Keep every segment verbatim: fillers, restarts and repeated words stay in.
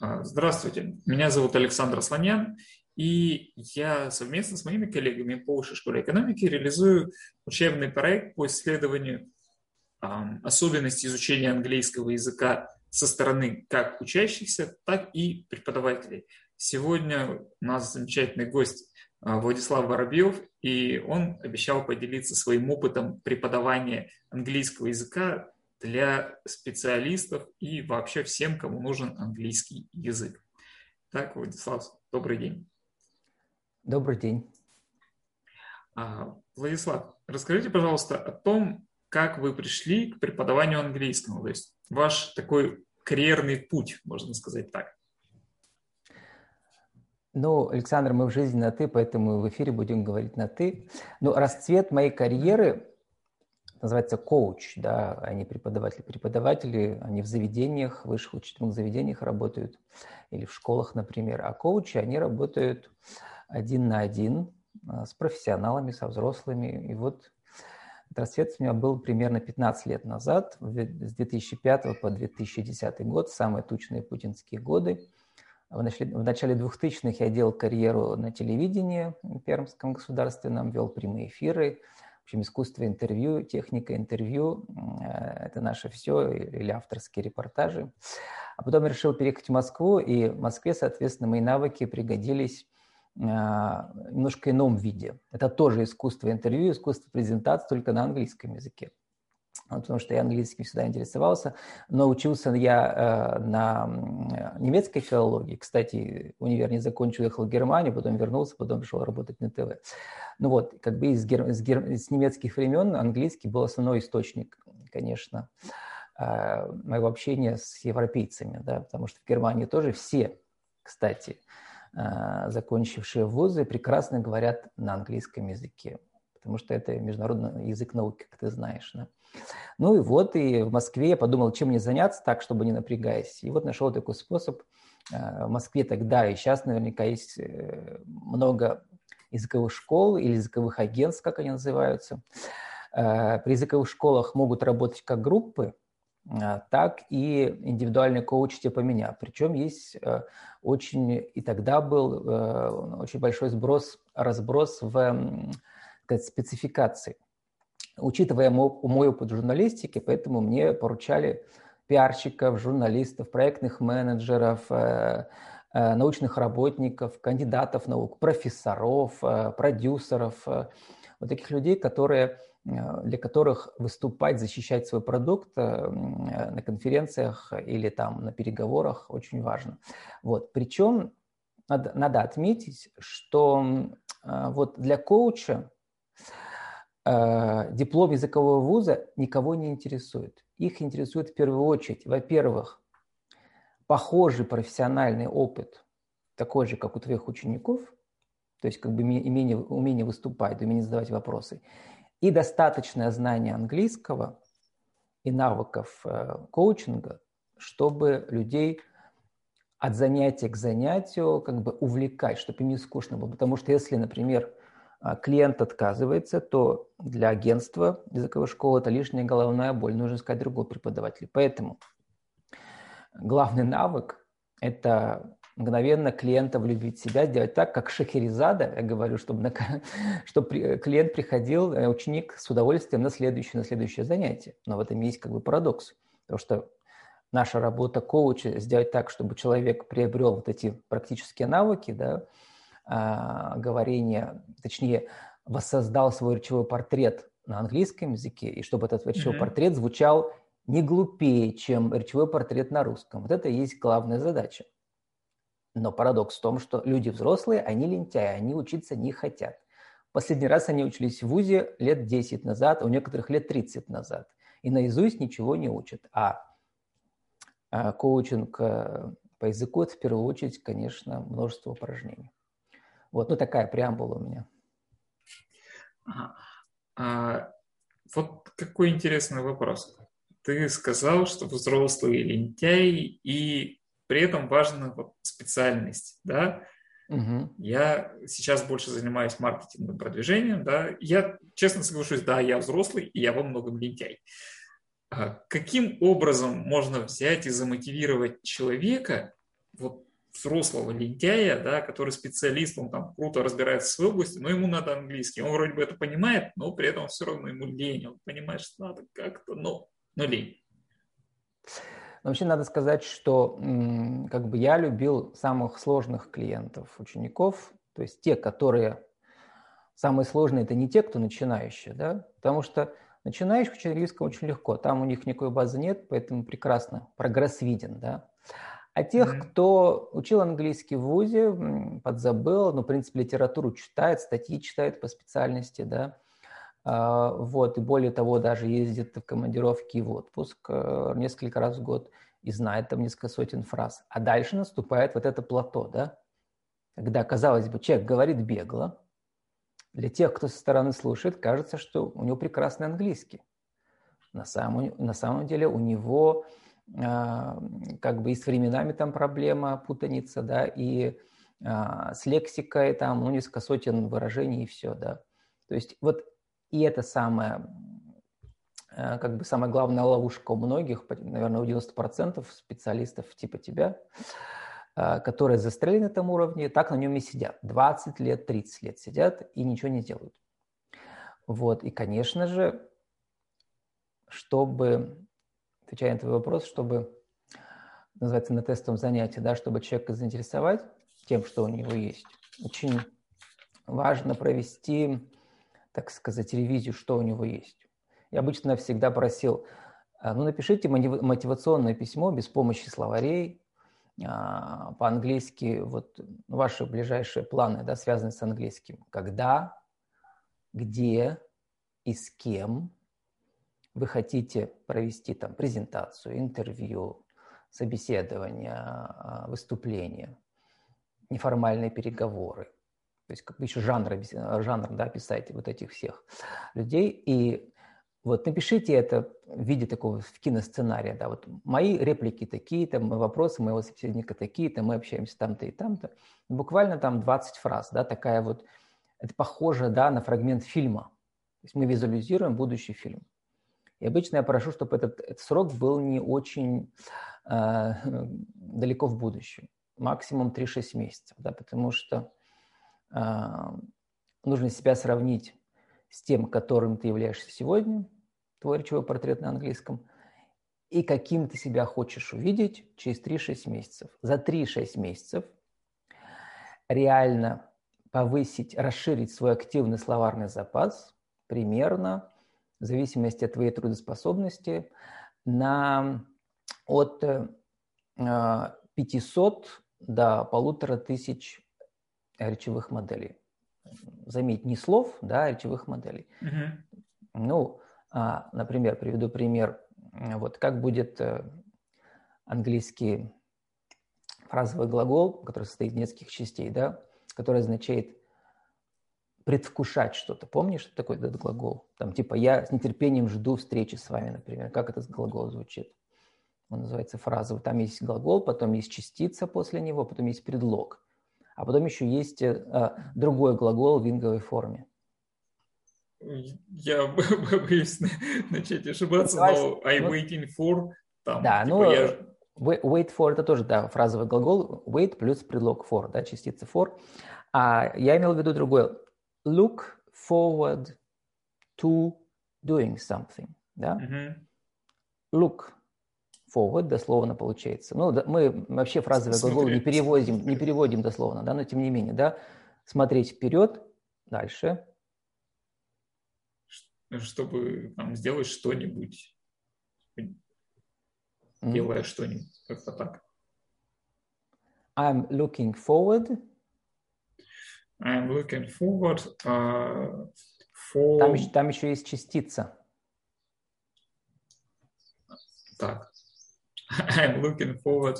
Здравствуйте, меня зовут Александр Слонян, и я совместно с моими коллегами по высшей школе экономики реализую учебный проект по исследованию особенностей изучения английского языка со стороны как учащихся, так и преподавателей. Сегодня у нас замечательный гость Владислав Воробьев, и он обещал поделиться своим опытом преподавания английского языка для специалистов и вообще всем, кому нужен английский язык. Так, Владислав, добрый день. Добрый день. Владислав, расскажите, пожалуйста, о том, как вы пришли к преподаванию английского, то есть ваш такой карьерный путь, можно сказать так. Ну, Александр, мы в жизни на «ты», поэтому в эфире будем говорить на «ты». Ну, расцвет моей карьеры называется коуч, да, а не преподаватель. Преподаватели, они в заведениях, в высших учебных заведениях работают, или в школах, например. А коучи, они работают один на один с профессионалами, со взрослыми. И вот расцвет у меня был примерно пятнадцать лет назад, с две тысячи пятого по две тысячи десятый год, самые тучные путинские годы. В начале двухтысячных я делал карьеру на телевидении в Пермском государственном, вел прямые эфиры. В общем, искусство интервью, техника интервью – это наше все, или авторские репортажи. А потом решил переехать в Москву, и в Москве, соответственно, мои навыки пригодились в немножко ином виде. Это тоже искусство интервью, искусство презентации, только на английском языке. Потому что я английским всегда интересовался, но учился я на немецкой филологии. Кстати, универ не закончил, уехал в Германию, потом вернулся, потом пришел работать на ТВ. Ну вот, как бы из, гер... из, гер... из немецких времен английский был основной источник, конечно, моего общения с европейцами, да, потому что в Германии тоже все, кстати, закончившие вузы прекрасно говорят на английском языке, потому что это международный язык науки, как ты знаешь, да. Ну и вот, и в Москве я подумал, чем мне заняться так, чтобы не напрягаясь. И вот нашел такой способ. В Москве тогда и сейчас наверняка есть много языковых школ или языковых агентств, как они называются. При языковых школах могут работать как группы, так и индивидуальный коуч типа меня. Причем есть очень, и тогда был очень большой сброс, разброс в, сказать, спецификации. Учитывая мой опыт журналистики, поэтому мне поручали пиарщиков, журналистов, проектных менеджеров, научных работников, кандидатов наук, профессоров, продюсеров, вот таких людей, которые, для которых выступать, защищать свой продукт на конференциях или там на переговорах очень важно. Вот. Причем надо, надо отметить, что вот для коуча диплом языкового вуза никого не интересует. Их интересует в первую очередь, во-первых, похожий профессиональный опыт, такой же, как у твоих учеников, то есть как бы умение, умение выступать, умение задавать вопросы, и достаточное знание английского и навыков коучинга, чтобы людей от занятия к занятию как бы увлекать, чтобы им не скучно было. Потому что если, например, клиент отказывается, то для агентства языковой школы это лишняя головная боль, нужно искать другого преподавателя. Поэтому главный навык – это мгновенно клиента влюбить в себя, сделать так, как Шахерезада, я говорю, чтобы, на, чтобы клиент приходил, ученик с удовольствием на следующее, на следующее занятие. Но в этом есть как бы парадокс, потому что наша работа коуча – сделать так, чтобы человек приобрел вот эти практические навыки, да, говорение, точнее, воссоздал свой речевой портрет на английском языке, и чтобы этот речевой mm-hmm. портрет звучал не глупее, чем речевой портрет на русском. Вот это и есть главная задача. Но парадокс в том, что люди взрослые, они лентяи, они учиться не хотят. Последний раз они учились в вузе лет десять назад, у некоторых лет тридцать назад. И наизусть ничего не учат. А коучинг по языку – это в первую очередь, конечно, множество упражнений. Вот, ну такая преамбула у меня. Ага. А, вот какой интересный вопрос. Ты сказал, что взрослые лентяи, и при этом важна вот специальность, да? Угу. Я сейчас больше занимаюсь маркетинговым продвижением, да? Я честно соглашусь, да, я взрослый, и я во многом лентяй. А каким образом можно взять и замотивировать человека вот взрослого лентяя, да, который специалист, он там круто разбирается в своей области, но ему надо английский. Он вроде бы это понимает, но при этом все равно ему лень. Он понимает, что надо как-то, но, но лень. Вообще надо сказать, что как бы я любил самых сложных клиентов, учеников, то есть те, которые самые сложные, это не те, кто начинающие, да, потому что начинающих учить английскому очень легко, там у них никакой базы нет, поэтому прекрасно прогресс виден, да. А тех, mm-hmm. кто учил английский в вузе, подзабыл, ну, в принципе, литературу читает, статьи читает по специальности, да, вот, и более того, даже ездит в командировки и в отпуск несколько раз в год и знает там несколько сотен фраз. А дальше наступает вот это плато, да, когда, казалось бы, человек говорит бегло. Для тех, кто со стороны слушает, кажется, что у него прекрасный английский. На самом, на самом деле у него э, как бы и с временами там проблема, путаница, да, и э, с лексикой там, ну, несколько сотен выражений и все, да. То есть вот и это самое, как бы самая главная ловушка у многих, наверное, у девяноста процентов специалистов типа тебя, которые застряли на этом уровне, так на нем и сидят. двадцать лет, тридцать лет сидят и ничего не делают. Вот. И, конечно же, чтобы, отвечая на твой вопрос, чтобы, называется, на тестовом занятии, да, чтобы человека заинтересовать тем, что у него есть, очень важно провести, так сказать, ревизию, что у него есть. Я обычно всегда просил, ну, напишите мотивационное письмо без помощи словарей по-английски, вот ваши ближайшие планы, да, связанные с английским. Когда, где и с кем вы хотите провести там презентацию, интервью, собеседование, выступление, неформальные переговоры. То есть как бы еще жанр, жанр, да, писайте вот этих всех людей. И вот напишите это в виде такого киносценария, да, вот мои реплики такие-то, мои вопросы моего собеседника такие-то, мы общаемся там-то и там-то. Буквально там двадцать фраз, да, такая вот, это похоже, да, на фрагмент фильма. То есть мы визуализируем будущий фильм. И обычно я прошу, чтобы этот, этот срок был не очень э, далеко в будущем. Максимум три-шесть месяцев, да, потому что нужно себя сравнить с тем, которым ты являешься сегодня, твой речевой портрет на английском, и каким ты себя хочешь увидеть через три-шесть месяцев. За три-шесть месяцев реально повысить, расширить свой активный словарный запас примерно, в зависимости от твоей трудоспособности, на от пятисот до полутора тысяч речевых моделей. Заметь, не слов, да, а речевых моделей. Uh-huh. Ну, а, например, приведу пример. Вот как будет английский фразовый глагол, который состоит из нескольких частей, да, который означает предвкушать что-то. Помнишь, что такое этот глагол? Там типа «я с нетерпением жду встречи с вами», например. Как этот глагол звучит? Он называется фразовый. Там есть глагол, потом есть частица после него, потом есть предлог. А потом еще есть э, другой глагол в винговой форме. Я боюсь начать ошибаться, но I'm waiting for. Там, да, типа ну, я... wait for – это тоже, да, фразовый глагол. Wait плюс предлог for, да, частица for. А я имел в виду другое. Look forward to doing something, да? Mm-hmm. Look forward дословно получается. Ну, да, мы вообще фразовые глаголы не переводим, не переводим дословно, да, но тем не менее, да, смотреть вперед, дальше. Чтобы там, сделать что-нибудь, делая mm-hmm. что-нибудь, как-то так. I'm looking forward. I'm looking forward uh, for... Там, там еще есть частица. Так. I'm looking forward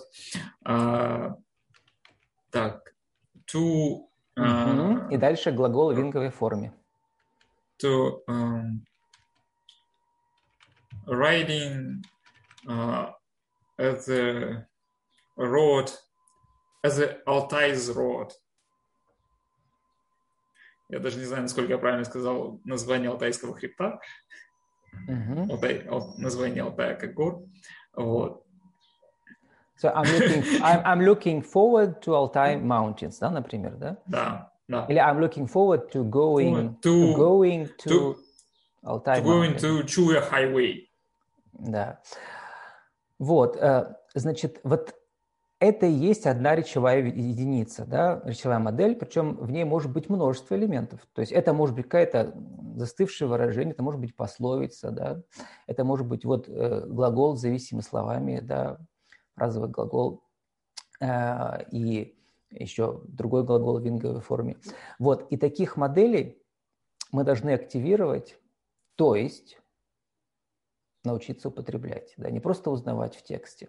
uh, так, to... Uh, uh-huh. И дальше глагол в винговой форме. To um, riding uh, at the road, at the Altai's road. Я даже не знаю, насколько я правильно сказал название Алтайского хребта. Uh-huh. Алтай, ал, название Алтая как гор. Вот. So I'm looking, I'm, I'm looking forward to Altai Mountains, да, например, да? Да, да. Или I'm looking forward to going to, to going to, to Altai to going Mountains. To Chuya Highway. Да. Вот, значит, вот это и есть одна речевая единица, да, речевая модель, причем в ней может быть множество элементов. То есть это может быть какое-то застывшее выражение, это может быть пословица, да, это может быть вот глагол с зависимыми словами, да, фразовый глагол э, и еще другой глагол в винговой форме. Вот, и таких моделей мы должны активировать, то есть научиться употреблять, да, не просто узнавать в тексте.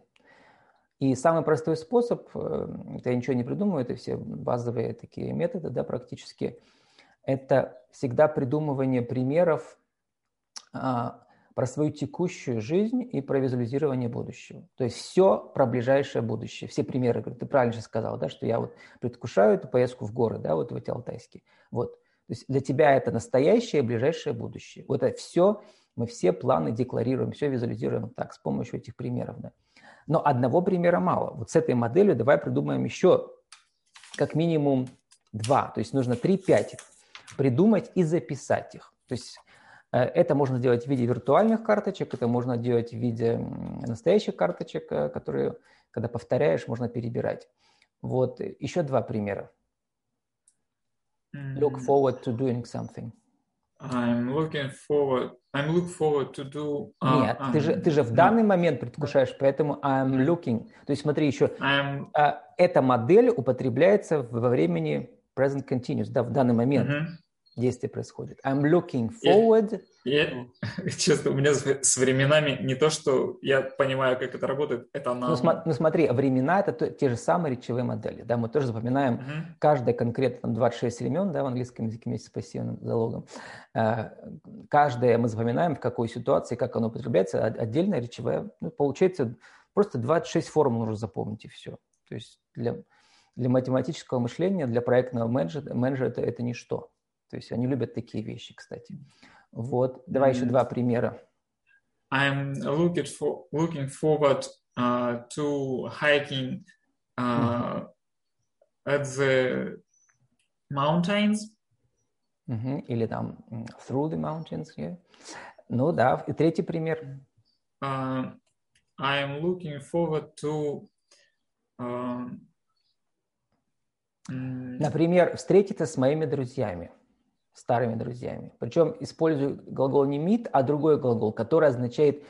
И самый простой способ, это я ничего не придумываю, это все базовые такие методы, да, практически, это всегда придумывание примеров а, про свою текущую жизнь и про визуализирование будущего. То есть все про ближайшее будущее. Все примеры, ты правильно же сказал, да, что я вот предвкушаю эту поездку в горы, да, вот в эти алтайские. Вот. То есть для тебя это настоящее и ближайшее будущее. Вот это все, мы все планы декларируем, все визуализируем так, с помощью этих примеров, да. Но одного примера мало. Вот с этой моделью давай придумаем еще как минимум два. То есть нужно три-пять придумать и записать их. То есть это можно делать в виде виртуальных карточек, это можно делать в виде настоящих карточек, которые, когда повторяешь, можно перебирать. Вот еще два примера. Look forward to doing something. I'm looking forward. I'm looking forward to do. Uh, Нет, I'm, ты же ты же в данный момент предвкушаешь, поэтому I'm looking. То есть смотри еще. I'm, uh, эта модель употребляется во времени present continuous, да, в данный момент uh-huh. действие происходит. I'm looking forward. Я, я, честно, у меня с временами не то, что я понимаю, как это работает, это нам. Ну, см, ну смотри, времена это то, те же самые речевые модели, да, мы тоже запоминаем uh-huh. каждое конкретно там, двадцать шесть времен, да, в английском языке вместе с пассивным залогом. Каждое мы запоминаем, в какой ситуации, как оно употребляется, отдельная речевая, ну, получается просто двадцать шесть формул нужно запомнить и все. То есть для, для математического мышления, для проектного менеджера, менеджера это, это ничто. То есть они любят такие вещи, кстати. Вот, давай mm-hmm. еще два примера. I'm looking, for, looking forward uh, to hiking uh, mm-hmm. at the mountains. Mm-hmm. Или там through the mountains. Yeah. Ну да, и третий пример. Uh, I'm looking forward to... Uh, Например, встретиться с моими друзьями. Старыми друзьями. Причем использую глагол не meet, а другой глагол, который означает,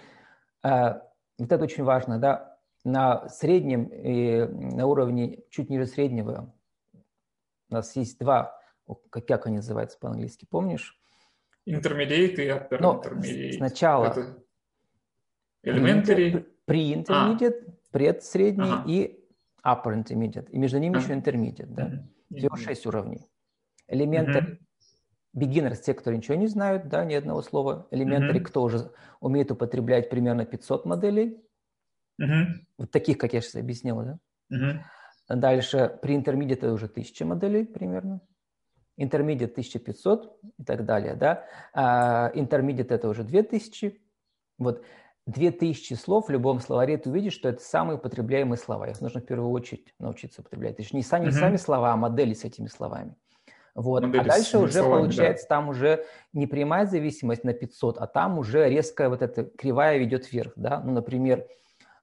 э, вот это очень важно, да, на среднем и на уровне чуть ниже среднего у нас есть два, как, как они называются по-английски, помнишь? Intermediate и upper intermediate. Сначала это elementary, pre-intermediate, а. Предсредний ага. и upper intermediate. И между ними а. Еще intermediate, да. Всего шесть уровней. Elementary. Beginners, те, кто ничего не знают, да, ни одного слова. Elementary, mm-hmm. кто уже умеет употреблять примерно пятьсот моделей. Mm-hmm. Вот таких, как я сейчас объяснила, да? Mm-hmm. Дальше при intermediate уже тысяча моделей примерно. Intermediate тысяча пятьсот и так далее, да. А intermediate это уже две тысячи. Вот две тысячи слов в любом словаре ты увидишь, что это самые употребляемые слова. Их нужно в первую очередь научиться употреблять. Это же не сами, mm-hmm. сами слова, а модели с этими словами. Вот. А дальше уже получается, да. Там уже не прямая зависимость на пятьсот, а там уже резкая вот эта кривая ведет вверх, да, ну, например,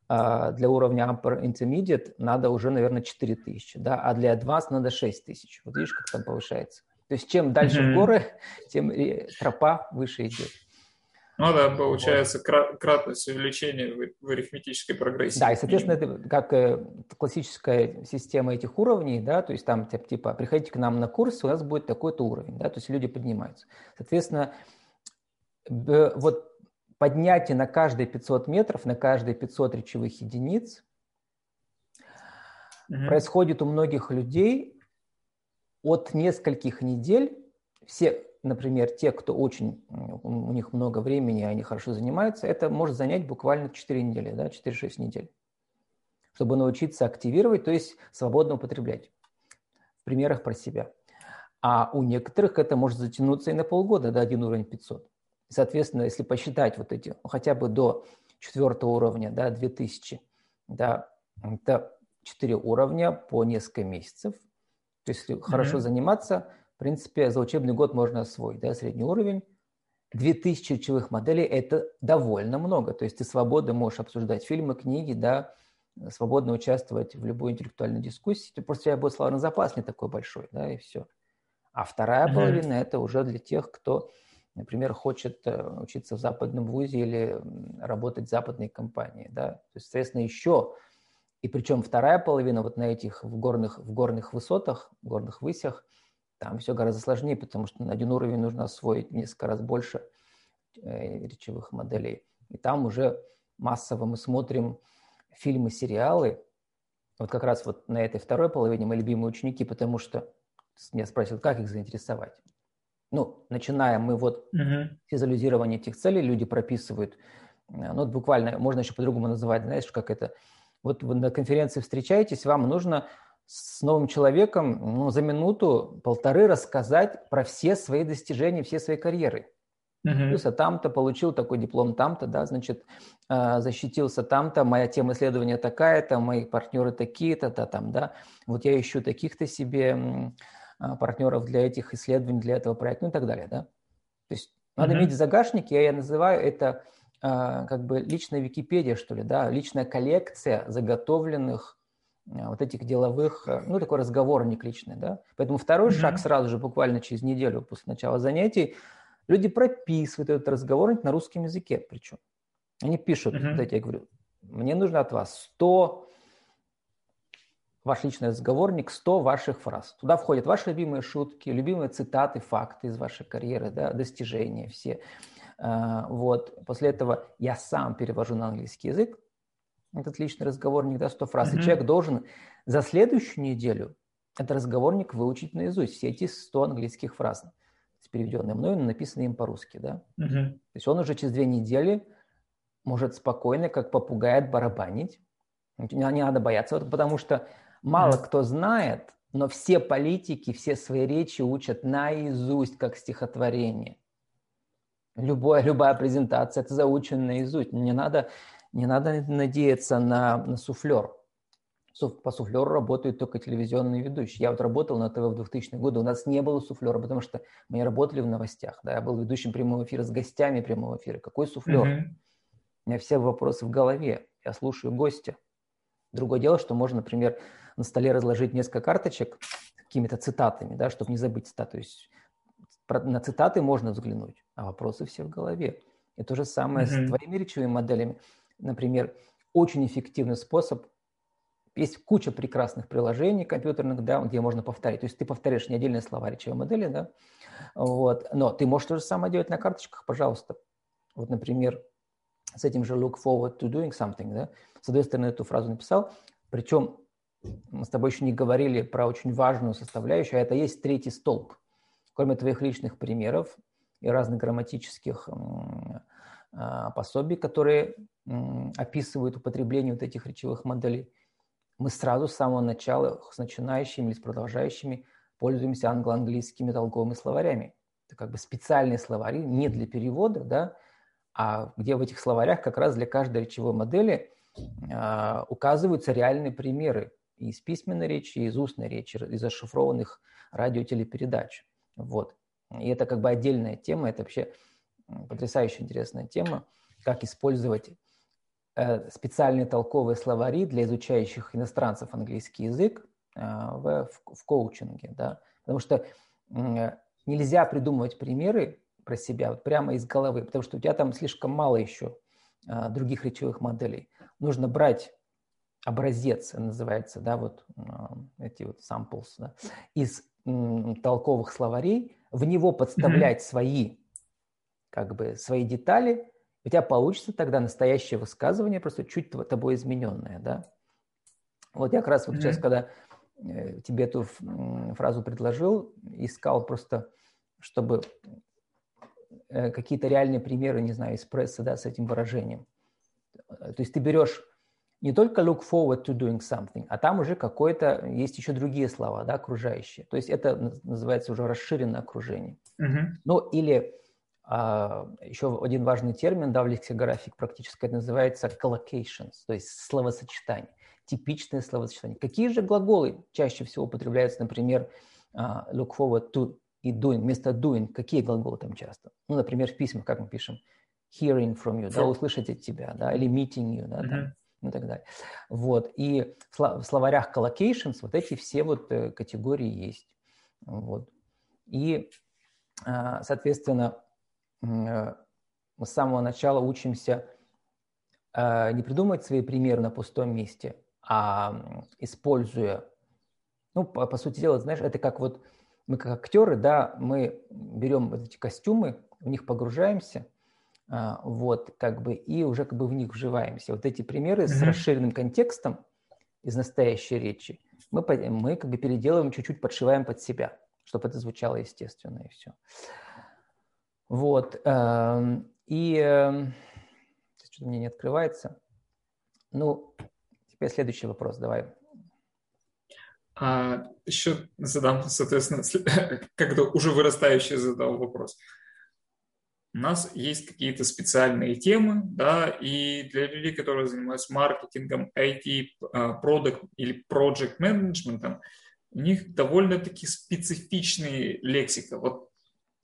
для уровня upper intermediate надо уже, наверное, четыре тысячи, да, а для advanced надо шесть тысяч, вот видишь, как там повышается. То есть чем дальше mm-hmm. в горы, тем тропа выше идет. Ну да, получается вот. Кратность увеличения в арифметической прогрессии. Да, и, соответственно, это как классическая система этих уровней, да, то есть там типа приходите к нам на курс, у нас будет такой-то уровень, да, то есть люди поднимаются. Соответственно, вот поднятие на каждые пятьсот метров, на каждые пятьсот речевых единиц mm-hmm. происходит у многих людей от нескольких недель. Все... Например, те, кто очень, у них много времени, они хорошо занимаются, это может занять буквально четыре недели, да, четыре-шесть недель, чтобы научиться активировать, то есть свободно употреблять. В примерах про себя. А у некоторых это может затянуться и на полгода, да, один уровень пятьсот. Соответственно, если посчитать вот эти, хотя бы до четвертого уровня, да, две тысячи, да, Это четыре уровня по несколько месяцев. То есть, если mm-hmm. хорошо заниматься, в принципе, за учебный год можно освоить, да, средний уровень. две тысячи речевых моделей – это довольно много. То есть, ты свободно можешь обсуждать фильмы, книги, да, свободно участвовать в любой интеллектуальной дискуссии. Ты просто я буду словарный запас не такой большой, да, и все. А вторая mm-hmm. половина – это уже для тех, кто, например, хочет учиться в западном вузе или работать в западной компании, да. То есть, соответственно, еще… И причем вторая половина вот на этих в горных, в горных высотах, в горных высях, там все гораздо сложнее, потому что на один уровень нужно освоить несколько раз больше э, речевых моделей. И там уже массово мы смотрим фильмы, сериалы. Вот как раз вот на этой второй половине мои любимые ученики, потому что меня спросят, как их заинтересовать. Ну, начинаем мы вот mm-hmm. с визуализирования этих целей, люди прописывают. Ну, вот буквально, можно еще по-другому называть, знаешь, как это... Вот вы на конференции встречаетесь, вам нужно с новым человеком ну, за минуту-полторы рассказать про все свои достижения, все свои карьеры. Mm-hmm. Плюс, а там-то получил такой диплом, там-то, да, значит, защитился там-то, моя тема исследования такая-то, мои партнеры такие-то, да, там, да. Вот я ищу таких-то себе партнеров для этих исследований, для этого проекта, ну и так далее, да. То есть mm-hmm. надо иметь в загашнике, я называю это... как бы личная Википедия, что ли, да, личная коллекция заготовленных вот этих деловых, ну, такой разговорник личный, да. Поэтому второй mm-hmm. шаг сразу же, буквально через неделю после начала занятий, люди прописывают этот разговорник на русском языке причем. Они пишут, mm-hmm. вот эти, я говорю, мне нужно от вас сто, ваш личный разговорник, сто ваших фраз. Туда входят ваши любимые шутки, любимые цитаты, факты из вашей карьеры, да, достижения все. Вот. После этого я сам перевожу на английский язык этот личный разговорник, да, сто фраз. Mm-hmm. И человек должен за следующую неделю этот разговорник выучить наизусть, все эти сто английских фраз, переведенные мной, но написанные им по-русски, да. Mm-hmm. То есть он уже через две недели может спокойно, как попугай, барабанить. Не надо бояться, потому что мало mm-hmm. кто знает, но все политики, все свои речи учат наизусть, как стихотворение. Любая, любая презентация, это заучено наизусть. Не надо, не надо надеяться на, на суфлер. Суф, по суфлеру работают только телевизионные ведущие. Я вот работал на ТВ в двухтысячные годы, у нас не было суфлера, потому что мы не работали в новостях. Да? Я был ведущим прямого эфира с гостями прямого эфира. Какой суфлер? Mm-hmm. У меня все вопросы в голове. Я слушаю гостя. Другое дело, что можно, например, на столе разложить несколько карточек с какими-то цитатами, да, чтобы не забыть цитату. То есть на цитаты можно взглянуть, а вопросы все в голове. И то же самое mm-hmm. с твоими речевыми моделями. Например, очень эффективный способ. Есть куча прекрасных приложений компьютерных, да, где можно повторить. То есть ты повторишь не отдельные слова речевой модели, да, вот. Но ты можешь то же самое делать на карточках, пожалуйста. Вот, например, с этим же look forward to doing something, да. С одной стороны, эту фразу написал, причем мы с тобой еще не говорили про очень важную составляющую, а это есть третий столб. Кроме твоих личных примеров и разных грамматических а, пособий, которые м, описывают употребление вот этих речевых моделей, мы сразу с самого начала с начинающими или с продолжающими пользуемся англо-английскими долговыми словарями. Это как бы специальные словари, не для перевода, да, а где в этих словарях как раз для каждой речевой модели а, указываются реальные примеры и из письменной речи, и из устной речи, из зашифрованных радиотелепередач. Вот. И это как бы отдельная тема, это вообще потрясающе интересная тема, как использовать э, специальные толковые словари для изучающих иностранцев английский язык э, в, в коучинге, да, потому что э, нельзя придумывать примеры про себя вот прямо из головы, потому что у тебя там слишком мало еще э, других речевых моделей. Нужно брать образец, называется, да, вот э, эти вот samples, да, из толковых словарей, в него подставлять mm-hmm. свои, как бы, свои детали, у тебя получится тогда настоящее высказывание, просто чуть тобой измененное, да. Вот я как раз вот mm-hmm. сейчас, когда э, тебе эту фразу предложил, искал просто, чтобы э, какие-то реальные примеры, не знаю, из прессы, да, с этим выражением. То есть ты берешь не только look forward to doing something, а там уже какое-то, есть еще другие слова, да, окружающие. То есть это называется уже расширенное окружение. Mm-hmm. Ну или а, еще один важный термин, да, в лексикографии практически это называется collocations, то есть словосочетание. типичные словосочетания. Какие же глаголы чаще всего употребляются, например, look forward to и doing, вместо doing, какие глаголы там часто? Ну, например, в письмах, как мы пишем, hearing from you, да, услышать от тебя, да, или meeting you, да, mm-hmm. и так далее. Вот, и в словарях collocations вот эти все вот категории есть. Вот. И, соответственно, мы с самого начала учимся не придумывать свои примеры на пустом месте, а используя, ну, по, по сути дела, знаешь, это как вот мы как актеры, да, мы берем вот эти костюмы, в них погружаемся, вот, как бы, и уже как бы в них вживаемся. Вот эти примеры mm-hmm. с расширенным контекстом из настоящей речи мы, мы как бы переделываем, чуть-чуть подшиваем под себя, чтобы это звучало естественно, и все. Вот. И что-то мне не открывается. Ну, теперь следующий вопрос, давай. А, еще задам, соответственно, как-то уже вырастающий задал вопрос. У нас есть какие-то специальные темы, да, и для людей, которые занимаются маркетингом, ай ти, продакт или project менеджментом, у них довольно-таки специфичная лексика. Вот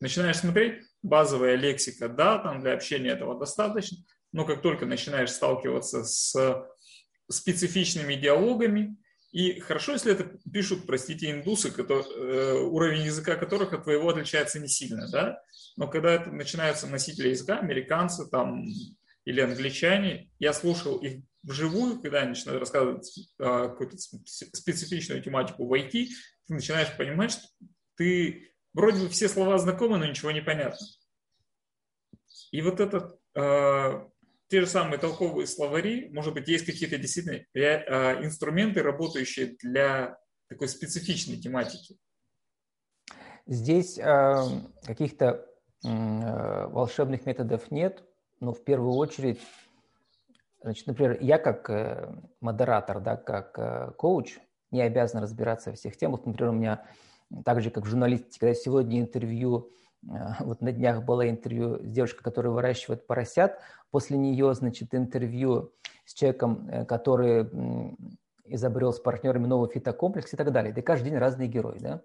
начинаешь смотреть, базовая лексика, да, там для общения этого достаточно, но как только начинаешь сталкиваться с специфичными диалогами, и хорошо, если это пишут, простите, индусы, которые, уровень языка которых от твоего отличается не сильно, да? Но когда это начинаются носители языка, американцы там, или англичане, я слушал их вживую, когда они начинают рассказывать а, какую-то специфичную тематику в ай ти, ты начинаешь понимать, что ты вроде бы все слова знакомы, но ничего не понятно. И вот этот... А, те же самые толковые словари, может быть, есть какие-то действительно инструменты, работающие для такой специфичной тематики? Здесь э, каких-то э, волшебных методов нет, но в первую очередь, значит, например, я как э, модератор, да, как э, коуч не обязан разбираться во всех темах. Например, у меня так же, как в журналистике, когда сегодня интервью... Вот на днях было интервью с девушкой, которая выращивает поросят. После нее, значит, интервью с человеком, который изобрел с партнерами новый фитокомплекс и так далее. Да, каждый день разные герои, да?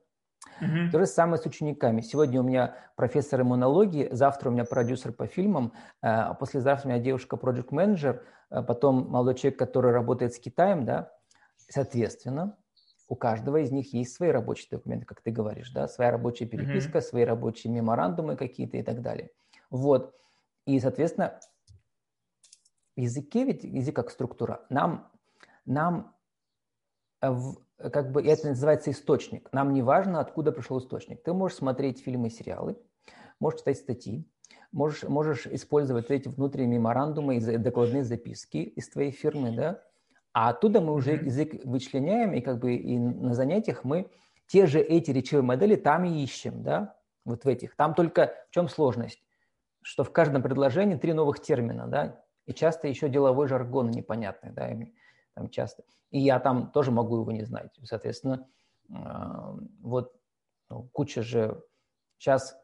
Mm-hmm. То же самое с учениками. Сегодня у меня профессор иммунологии, завтра у меня продюсер по фильмам, послезавтра у меня девушка-проджект-менеджер, потом молодой человек, который работает с Китаем, да? Соответственно, у каждого из них есть свои рабочие документы, как ты говоришь, да, своя рабочая переписка, mm-hmm. свои рабочие меморандумы какие-то и так далее. Вот. И, соответственно, в языке ведь, язык как структура, нам, нам как бы, это называется источник. Нам не важно, откуда пришел источник. Ты можешь смотреть фильмы и сериалы, можешь читать статьи, можешь, можешь использовать эти внутренние меморандумы и докладные записки из твоей фирмы, да. А оттуда мы уже язык вычленяем, и как бы и на занятиях мы те же эти речевые модели там и ищем, да, вот в этих. Там только в чем сложность? Что в каждом предложении три новых термина, да, и часто еще деловой жаргон непонятный, да, там часто. И я там тоже могу его не знать. Соответственно, вот ну, куча же сейчас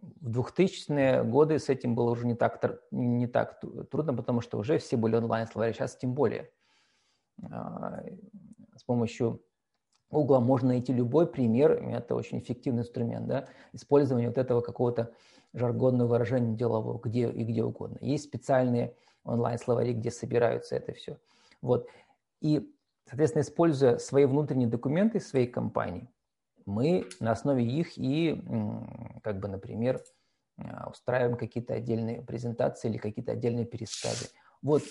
в двухтысячные годы с этим было уже не так, не так трудно, потому что уже все были онлайн-словари, сейчас тем более. С помощью Google можно найти любой пример, это очень эффективный инструмент, да, использование вот этого какого-то жаргонного выражения делового, где и где угодно. Есть специальные онлайн-словари, где собираются это все. Вот. И, соответственно, используя свои внутренние документы своей компании, мы на основе их и, как бы, например, устраиваем какие-то отдельные презентации или какие-то отдельные пересказы. Вот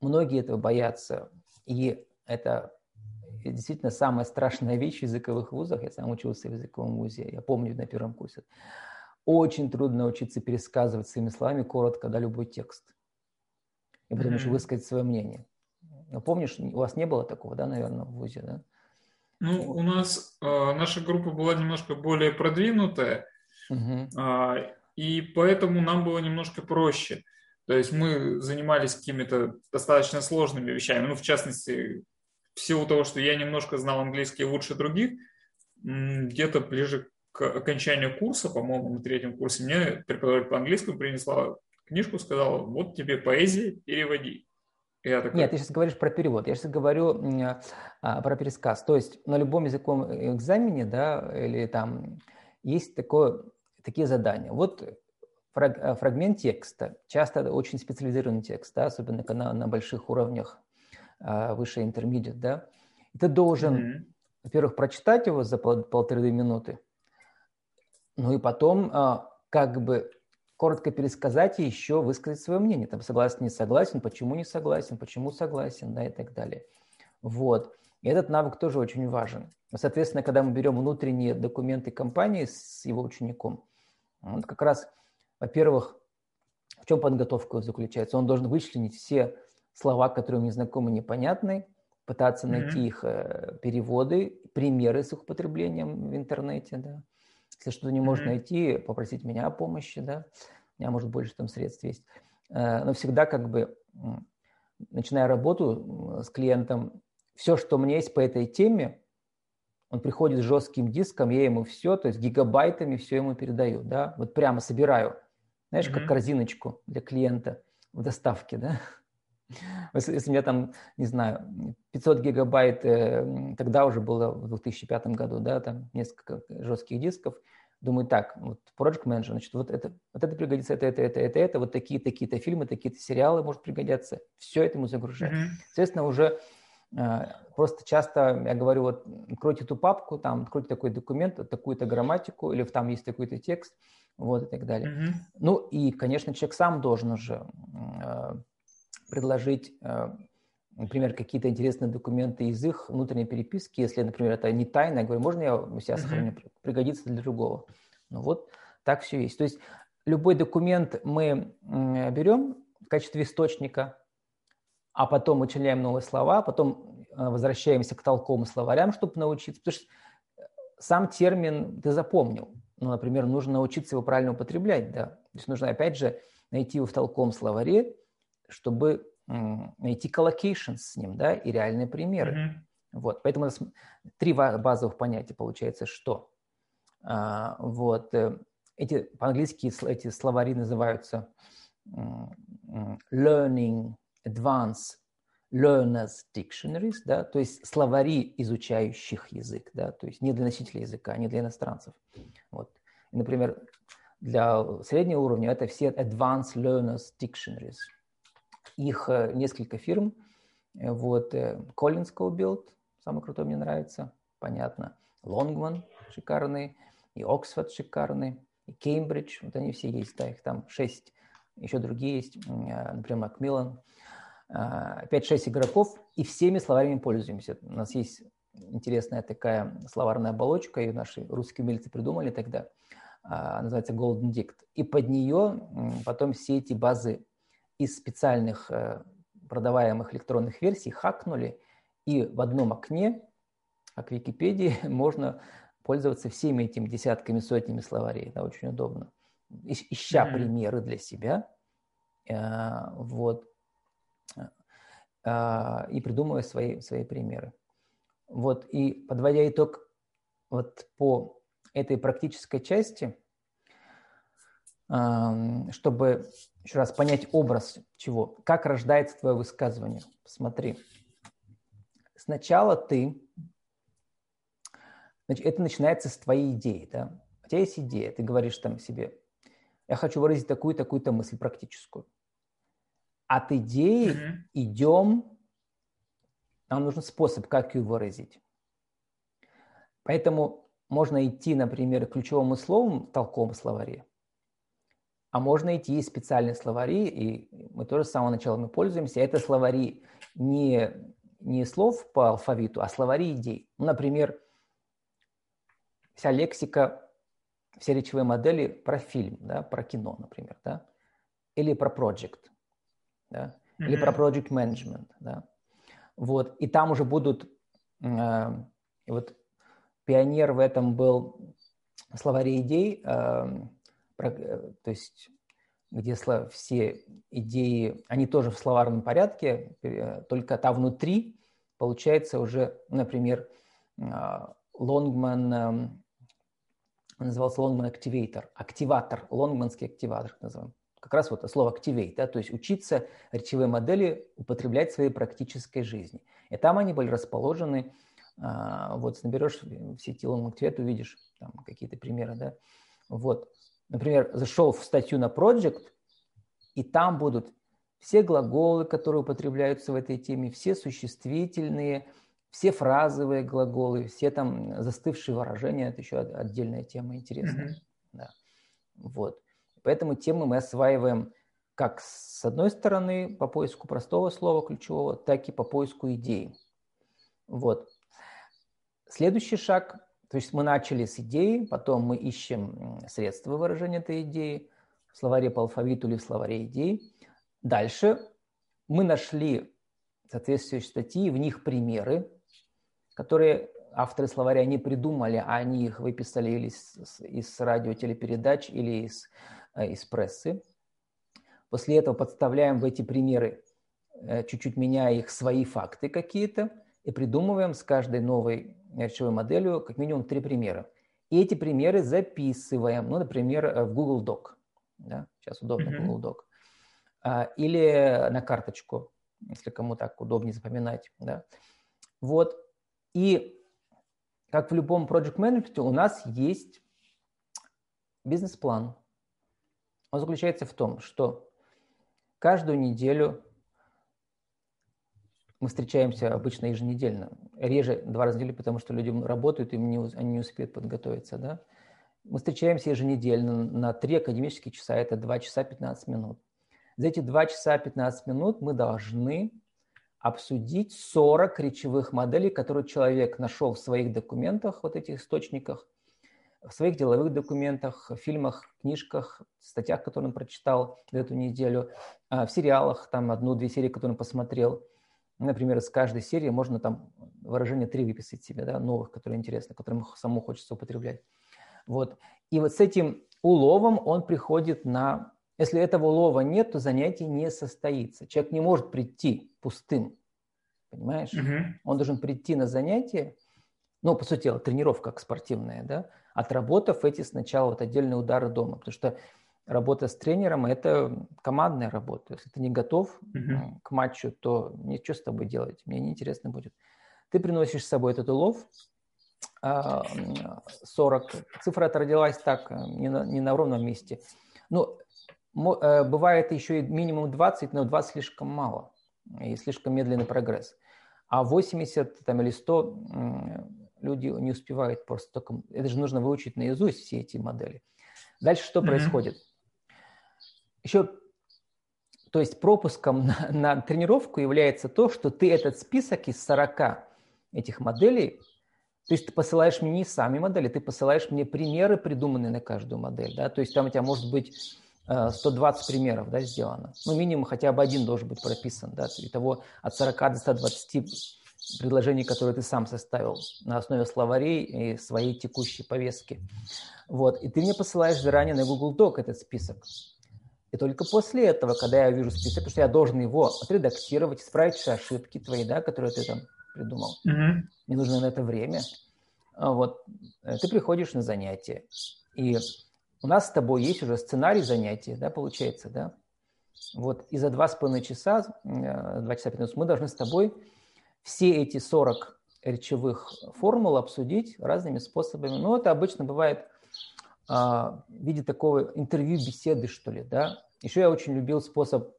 многие этого боятся. И это действительно самая страшная вещь в языковых вузах. Я сам учился в языковом вузе, я помню, на первом курсе. Очень трудно учиться пересказывать своими словами коротко, да, любой текст. И потом mm-hmm. еще высказать свое мнение. Но помнишь, у вас не было такого, да, наверное, в вузе, да? Ну, вот. У нас э, наша группа была немножко более продвинутая, mm-hmm. э, и поэтому нам было немножко проще. То есть мы занимались какими-то достаточно сложными вещами. Ну, в частности, в силу того, что я немножко знал английский лучше других, где-то ближе к окончанию курса, по-моему, на третьем курсе, мне преподаватель по английскому принесла книжку, сказала, вот тебе поэзия, переводи. Я такой... Нет, ты сейчас говоришь про перевод. Я сейчас говорю а, про пересказ. То есть на любом языковом экзамене, да, или там есть такое, такие задания. Вот фраг, фрагмент текста, часто очень специализированный текст, да, особенно на, на больших уровнях а, выше intermediate, да. И ты должен, mm-hmm. во-первых, прочитать его за пол, полторы минуты, ну и потом а, как бы коротко пересказать и еще высказать свое мнение. Там согласен, не согласен, почему не согласен, почему согласен, да, и так далее. Вот. И этот навык тоже очень важен. Соответственно, когда мы берем внутренние документы компании с его учеником, он как раз, во-первых, в чем подготовка заключается? Он должен вычленить все слова, которые ему незнакомы, непонятны, пытаться mm-hmm. найти их э, переводы, примеры с их употреблением в интернете, да. Если что-то не можешь mm-hmm. найти, попросить меня о помощи, да, у меня, может, больше там средств есть. Но всегда, как бы, начиная работу с клиентом, все, что у меня есть по этой теме, он приходит с жестким диском, я ему все, то есть гигабайтами все ему передаю, да, вот прямо собираю, знаешь, mm-hmm. как корзиночку для клиента в доставке, да. Если, если у меня там, не знаю, пятьсот гигабайт, э, тогда уже было в две тысячи пятом году, да, там несколько жестких дисков, думаю, так, вот Project Manager, значит, вот это, вот это пригодится, это, это, это, это, это, вот такие-такие-то фильмы, такие-то сериалы может пригодятся, все это ему загружать. Mm-hmm. Соответственно, уже э, просто часто я говорю, вот, откройте эту папку, там, откройте такой документ, вот такую-то грамматику, или там есть такой-то текст, вот, и так далее. Mm-hmm. Ну, и, конечно, человек сам должен уже... Э, предложить, например, какие-то интересные документы из их внутренней переписки, если, например, это не тайна, я говорю, можно я у себя сохраню, mm-hmm. пригодится для другого. Ну вот, так все есть. То есть любой документ мы берем в качестве источника, а потом учленяем новые слова, потом возвращаемся к толковым словарям, чтобы научиться, потому что сам термин ты запомнил. Ну, например, нужно научиться его правильно употреблять, да. То есть нужно, опять же, найти его в толковом словаре, чтобы найти collocations с ним, да, и реальные примеры. Mm-hmm. Вот, поэтому три базовых понятия получается, что а, вот эти по-английски эти словари называются Learning Advanced Learners Dictionaries, да, то есть словари изучающих язык, да, то есть не для носителей языка, не для иностранцев. Вот, и, например, для среднего уровня это все Advanced Learners Dictionaries. Их несколько фирм. Вот Collins Co-Build, самый крутой, мне нравится, понятно. Longman шикарный, и Оксфорд шикарный, и Cambridge, вот они все есть, да, их там шесть, еще другие есть, например, Macmillan. пять-шесть игроков, и всеми словарями пользуемся. У нас есть интересная такая словарная оболочка, ее наши русские умельцы придумали тогда, называется Golden Dict. И под нее потом все эти базы из специальных э, продаваемых электронных версий хакнули, и в одном окне, как в Википедии, можно пользоваться всеми этими десятками, сотнями словарей. Это очень удобно. Ищ, ища mm-hmm. примеры для себя, э, вот, э, и придумывая свои, свои примеры. Вот, и подводя итог вот по этой практической части, э, чтобы... Еще раз, понять образ чего. Как рождается твое высказывание. Смотри. Сначала ты... Это начинается с твоей идеи. Да? У тебя есть идея. Ты говоришь там себе, я хочу выразить такую-такую-то мысль практическую. От идеи mm-hmm. идем... Нам нужен способ, как ее выразить. Поэтому можно идти, например, к ключевому слову в толковом словаре. А можно идти из специальных словарей, и мы тоже с самого начала мы пользуемся. Это словари не, не слов по алфавиту, а словари идей. Ну, например, вся лексика, все речевые модели про фильм, да, про кино, например, да, или про project, да, mm-hmm. или про project management, да. Вот, и там уже будут, э, вот пионер в этом был словари идей, э, Про, то есть, где слов, все идеи, они тоже в словарном порядке, только там внутри получается уже, например, Longman, он назывался Longman Activator, активатор, лонгманский активатор, называем, как раз вот слово activate, да, то есть учиться речевые модели употреблять в своей практической жизни. И там они были расположены, а, вот наберешь в сети Longman Activator, увидишь там какие-то примеры, да, вот. Например, зашел в статью на project, и там будут все глаголы, которые употребляются в этой теме, все существительные, все фразовые глаголы, все там застывшие выражения, это еще отдельная тема интересная. Mm-hmm. Да. Вот. Поэтому темы мы осваиваем как с одной стороны по поиску простого слова ключевого, так и по поиску идеи. Вот. Следующий шаг, то есть мы начали с идеи, потом мы ищем средства выражения этой идеи в словаре по алфавиту или в словаре идей. Дальше мы нашли соответствующие статьи, в них примеры, которые авторы словаря не придумали, а они их выписали или из, из радиотелепередач, или из, из прессы. После этого подставляем в эти примеры, чуть-чуть меняя их, свои факты какие-то, и придумываем с каждой новой речевой моделью как минимум три примера. И эти примеры записываем, ну, например, в Google Doc. Да? Сейчас удобно mm-hmm. Google Doc. Или на карточку, если кому так удобнее запоминать. Да? Вот. И как в любом project management, у нас есть бизнес-план. Он заключается в том, что каждую неделю мы встречаемся обычно еженедельно, реже два раза в неделю, потому что люди работают, им не, они не успеют подготовиться. Да? Мы встречаемся еженедельно на три академические часа, это два часа пятнадцать минут. За эти два часа пятнадцать минут мы должны обсудить сорок речевых моделей, которые человек нашел в своих документах, вот этих источниках, в своих деловых документах, фильмах, книжках, статьях, которые он прочитал за эту неделю, в сериалах, там одну-две серии, которые он посмотрел. Например, из каждой серии можно там выражение три выписать себе, да, новых, которые интересны, которые самому хочется употреблять. Вот. И вот с этим уловом он приходит на... Если этого улова нет, то занятие не состоится. Человек не может прийти пустым, понимаешь? Mm-hmm. Он должен прийти на занятие, ну, по сути дела, тренировка как спортивная, да, отработав эти сначала вот отдельные удары дома, потому что работа с тренером – это командная работа. Если ты не готов mm-hmm. к матчу, то ничего с тобой делать, мне неинтересно будет. Ты приносишь с собой этот улов, сорок. Цифра отродилась так, не на, не на ровном месте. Ну, бывает еще и минимум двадцать, но двадцать слишком мало и слишком медленный прогресс. А восемьдесят там, или сто люди не успевают просто только... Это же нужно выучить наизусть все эти модели. Дальше что mm-hmm. происходит? Еще, то есть пропуском на, на тренировку является то, что ты этот список из сорока этих моделей... То есть ты посылаешь мне не сами модели, ты посылаешь мне примеры, придуманные на каждую модель. Да? То есть там у тебя может быть сто двадцать примеров, да, сделано. Ну, минимум хотя бы один должен быть прописан. Да? Итого от сорока до ста двадцати предложений, которые ты сам составил на основе словарей и своей текущей повестки. Вот. И ты мне посылаешь заранее на Google Doc этот список. И только после этого, когда я вижу список, потому что я должен его отредактировать, исправить все ошибки твои, да, которые ты там придумал. Mm-hmm. Мне нужно на это время. Вот. Ты приходишь на занятия. И у нас с тобой есть уже сценарий занятия, да, получается, да? Вот. И за два с половиной часа, два часа пятнадцать, мы должны с тобой все эти сорок речевых формул обсудить разными способами. Ну, это обычно бывает а, в виде такого интервью-беседы, что ли, да? Еще я очень любил способ,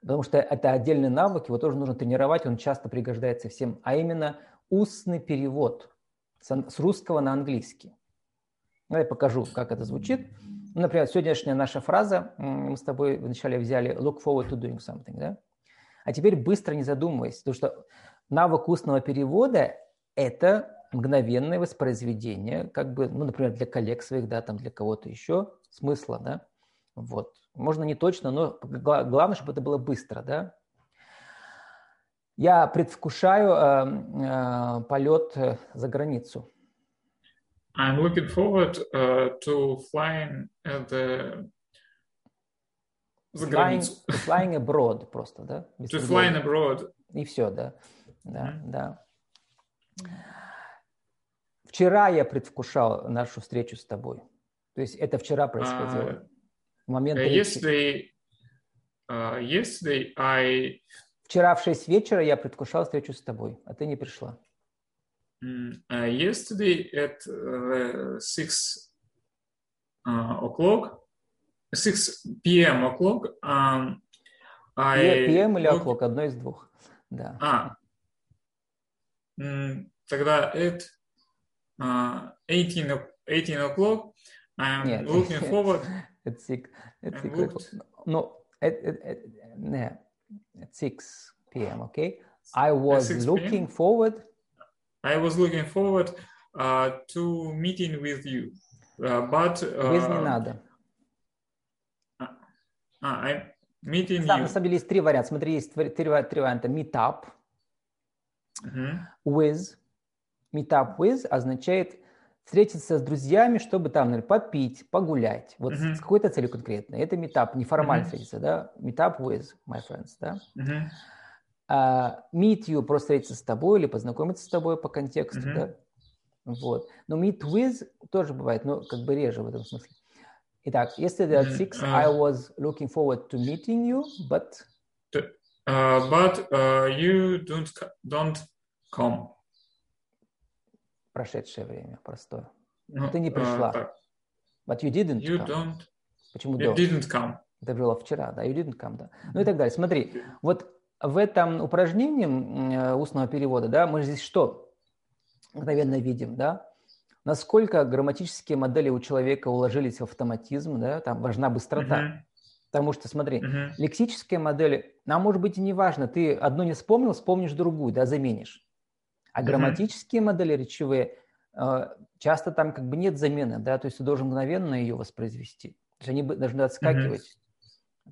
потому что это отдельный навык, его тоже нужно тренировать, он часто пригождается всем, а именно устный перевод с русского на английский. Я покажу, как это звучит. Например, сегодняшняя наша фраза, мы с тобой вначале взяли look forward to doing something, да? А теперь быстро, не задумываясь, потому что навык устного перевода – это мгновенное воспроизведение, как бы, ну, например, для коллег своих, да, там для кого-то еще, смысла, да, вот. Можно не точно, но главное, чтобы это было быстро, да? Я предвкушаю э, э, полет за границу. I'm looking forward uh, to flying at the... за границу. Flying, flying abroad просто, да? Без to flying abroad. И все, да. Да, mm-hmm. да. Вчера я предвкушал нашу встречу с тобой. То есть это вчера происходило. Uh... момент если, uh, если I... Вчера в шесть вечера я предвкушал встречу с тобой, а ты не пришла. Uh, yesterday at uh, six uh, o'clock, six p m o'clock, um, I... пи эм или o'clock, look... одно из двух. Да. А, тогда at uh, eighteen o'clock, I'm Нет. looking forward. At six, at six o'clock. No, at, at, at, yeah, at six p m, okay? I was looking forward... I was looking forward uh, to meeting with you, uh, but... Uh, без не надо. Uh, I'm meeting Сам, you. На самом деле есть три варианта. Смотри, есть три, три варианта. Meet up uh-huh. with. Meet up with означает встретиться с друзьями, чтобы там, например, попить, погулять. Вот uh-huh. с какой-то целью конкретной. Это meet up, неформально uh-huh. встретиться, да? Meet up with my friends, да? Uh-huh. Uh, meet you, просто встретиться с тобой или познакомиться с тобой по контексту, mm-hmm. да? Вот. Но meet with тоже бывает, но как бы реже в этом смысле. Итак, yesterday at six uh, I was looking forward to meeting you, but... To, uh, but uh, you don't, don't come. Прошедшее время, простое. No, Ты не пришла. Uh, but you didn't you come. Don't, Почему you don't? Didn't come. Это было вчера, да, you didn't come, да. Mm-hmm. Ну и так далее. Смотри, вот... В этом упражнении устного перевода, да, мы здесь что, мгновенно видим, да, насколько грамматические модели у человека уложились в автоматизм, да, там важна быстрота. Uh-huh. Потому что, смотри, uh-huh. лексические модели, нам может быть и не важно, ты одну не вспомнил, вспомнишь другую, да, заменишь. А грамматические uh-huh. модели речевые, часто там как бы нет замены, да, то есть ты должен мгновенно ее воспроизвести. То есть они должны отскакивать. Uh-huh.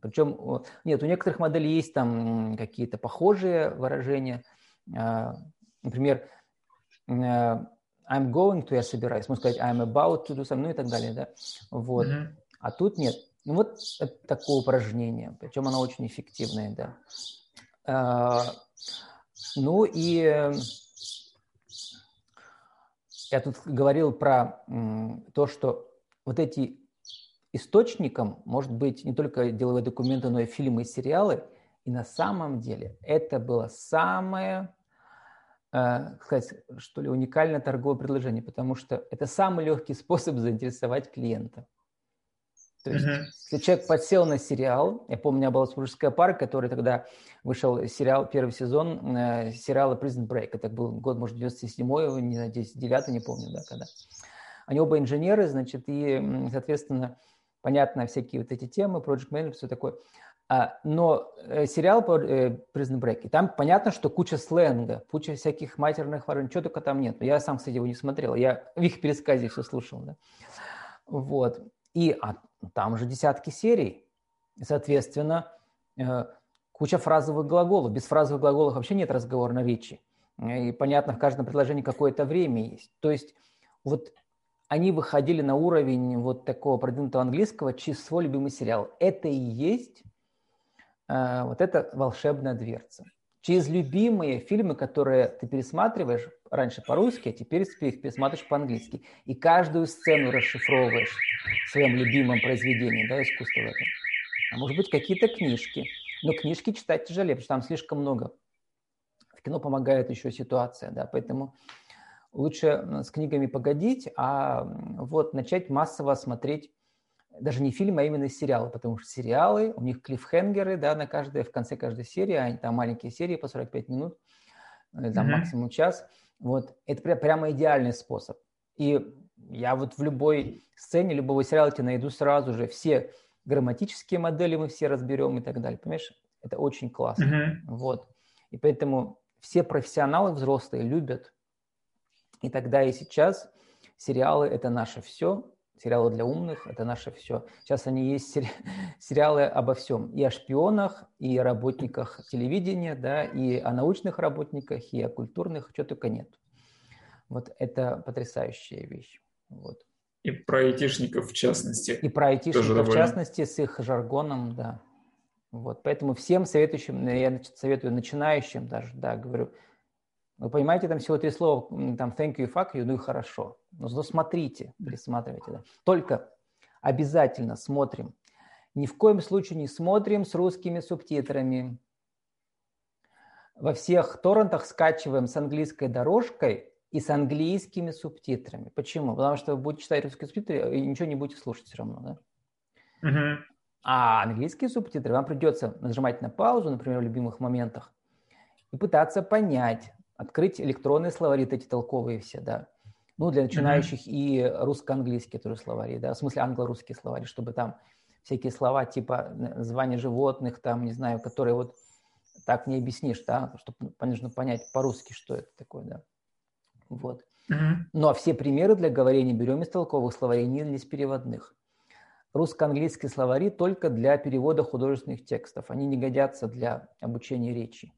Причем, нет, у некоторых моделей есть там какие-то похожие выражения. Например, I'm going to, я собираюсь. Можно сказать, I'm about to do something, ну и так далее, да. Вот. Mm-hmm. А тут нет. Ну вот такое упражнение. Причем оно очень эффективное, да. Ну и я тут говорил про то, что вот эти... источником может быть не только деловые документы, но и фильмы и сериалы. И на самом деле это было самое, э, сказать, что ли, уникальное торговое предложение, потому что это самый легкий способ заинтересовать клиента. То есть, uh-huh. если человек подсел на сериал, я помню, у меня была «Супружеская пара», который тогда вышел сериал, первый сезон э, сериала «Prison Break». Это был год, может, девяносто седьмой, не знаю, девяносто девятый, не помню, да, когда. Они оба инженеры, значит, и, соответственно, понятно, всякие вот эти темы, project management, все такое. Но сериал по Prison Break, и там понятно, что куча сленга, куча всяких матерных выражений, чего только там нет. Я сам, кстати, его не смотрел, я в их пересказе все слушал, да. Вот. И а, там же десятки серий, и, соответственно, куча фразовых глаголов. Без фразовых глаголов вообще нет разговора на речи. И понятно, в каждом предложении какое-то время есть. То есть вот... они выходили на уровень вот такого продвинутого английского через свой любимый сериал. Это и есть э, вот эта волшебная дверца. Через любимые фильмы, которые ты пересматриваешь раньше по-русски, а теперь ты их пересматриваешь по-английски. И каждую сцену расшифровываешь в своем любимом произведении, да, искусство в этом. А может быть, какие-то книжки. Но книжки читать тяжелее, потому что там слишком много. В кино помогает еще ситуация, да, поэтому... лучше с книгами погодить, а вот начать массово смотреть даже не фильмы, а именно сериалы, потому что сериалы, у них клиффхенгеры, да, на каждой, в конце каждой серии, они там маленькие серии по сорок пять минут, там mm-hmm. максимум час. Вот. Это прям, прямо идеальный способ. И я вот в любой сцене, любого сериала тебе найду сразу же все грамматические модели, мы все разберем и так далее. Понимаешь? Это очень классно. Mm-hmm. Вот. И поэтому все профессионалы взрослые любят. И тогда и сейчас сериалы – это наше все. Сериалы для умных – это наше все. Сейчас они есть сери... сериалы обо всем. И о шпионах, и о работниках телевидения, да, и о научных работниках, и о культурных, чего только нет. Вот это потрясающая вещь. Вот. И про айтишников в частности. И про айтишников в частности, с их жаргоном, да. Вот. Поэтому всем советующим, я советую начинающим даже, да, говорю, вы понимаете, там всего три слова, там thank you, fuck you, ну и хорошо. Но смотрите, присматривайте. Да. Только обязательно смотрим Ни в коем случае не смотрим с русскими субтитрами. Во всех торрентах скачиваем с английской дорожкой и с английскими субтитрами. Почему? Потому что вы будете читать русские субтитры и ничего не будете слушать все равно, да? Uh-huh. А английские субтитры вам придется нажимать на паузу, например, в любимых моментах, и пытаться понять, открыть электронные словари, эти толковые все, да. Ну, для начинающих uh-huh. и русско-английские тоже словари, да, в смысле англо-русские словари, чтобы там всякие слова типа названия животных, там, не знаю, которые вот так не объяснишь, да, чтобы нужно понять по-русски, что это такое, да. Вот. Uh-huh. Ну, а все примеры для говорения берем из толковых словарей, не из переводных. Русско-английские словари только для перевода художественных текстов. Они не годятся для обучения речи.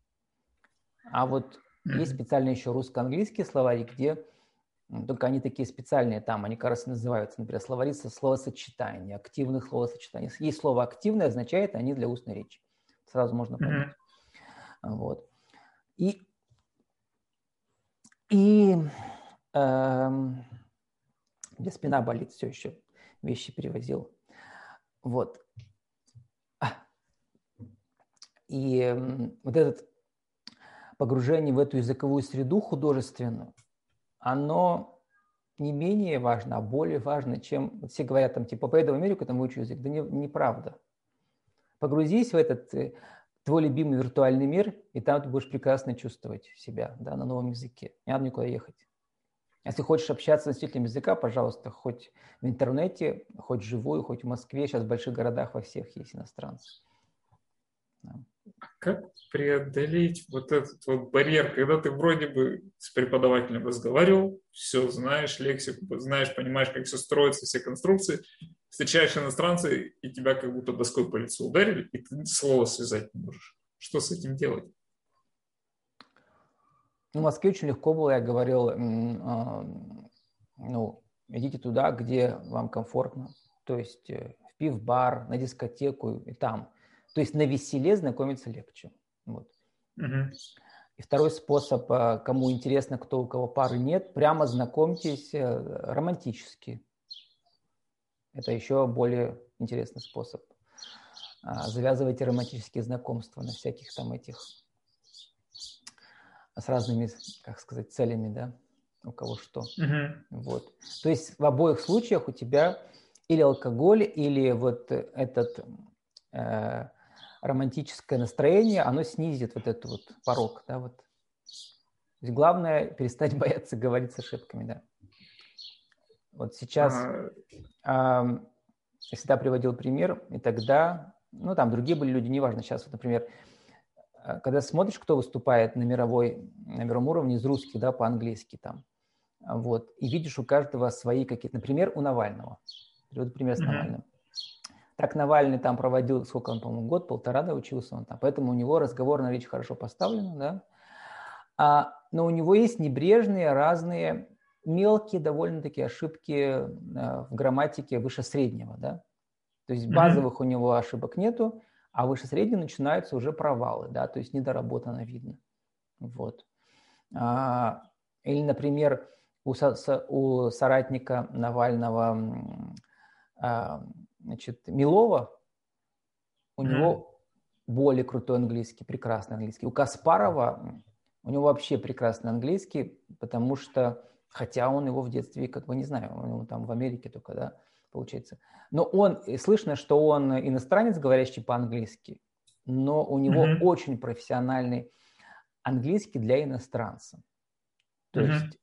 А вот uh-huh. есть специально еще русско-английские словари, где... Только они такие специальные там, они как раз и называются, например, словари со словосочетания, активных словосочетаний. Есть слово «активное», означает они для устной речи. Сразу можно понять. Mm-hmm. Вот. И, и э, где спина болит, все еще вещи перевозил. Вот. И э, вот этот погружение в эту языковую среду художественную, оно не менее важно, а более важно, чем... Все говорят, там, типа, поеду в Америку, там учу язык. Да не, неправда. Погрузись в этот твой любимый виртуальный мир, и там ты будешь прекрасно чувствовать себя, да, на новом языке. Не надо никуда ехать. Если хочешь общаться с носителем языка, пожалуйста, хоть в интернете, хоть живую, хоть в Москве. Сейчас в больших городах во всех есть иностранцы. Да. Как преодолеть вот этот вот барьер, когда ты вроде бы с преподавателем разговаривал, все знаешь, лексику знаешь, понимаешь, как все строится, все конструкции, встречаешь иностранца, и тебя как будто доской по лицу ударили, и ты слово связать не можешь. Что с этим делать? В Москве очень легко было, я говорил, ну, идите туда, где вам комфортно, то есть в пив-бар, на дискотеку и там. То есть на веселе знакомиться легче. Вот. Uh-huh. И второй способ, кому интересно, кто у кого пары нет, прямо знакомьтесь романтически. Это еще более интересный способ. Завязывайте романтические знакомства на всяких там этих с разными, как сказать, целями, да, у кого что. Uh-huh. Вот. То есть в обоих случаях у тебя или алкоголь, или вот этот... Э- романтическое настроение, оно снизит вот этот вот порог, да, вот. То есть главное перестать бояться говорить с ошибками, да. Вот сейчас а... э, я всегда приводил пример, и тогда, ну, там другие были люди, неважно, сейчас, вот, например, когда смотришь, кто выступает на мировой, на мировом уровне из русских, да, по-английски там, вот, и видишь у каждого свои какие-то, например, у Навального, приведу пример с mm-hmm. Навальным. Так Навальный там проводил, сколько он, по-моему, год, полтора, да, учился он там. Поэтому у него разговорная речь хорошо поставлена, да. А, но у него есть небрежные, разные, мелкие довольно-таки ошибки э, в грамматике выше среднего, да. То есть базовых mm-hmm. у него ошибок нету, а выше среднего начинаются уже провалы, да, то есть недоработано видно. Вот. А, или, например, у, со- со- у соратника Навального... А, Значит, Милова, у mm-hmm. него более крутой английский, прекрасный английский. У Каспарова, у него вообще прекрасный английский, потому что, хотя он его в детстве, как бы, не знаю, у него там в Америке только, да, получается. Но он, слышно, что он иностранец, говорящий по-английски, но у него mm-hmm. очень профессиональный английский для иностранца. То mm-hmm. есть,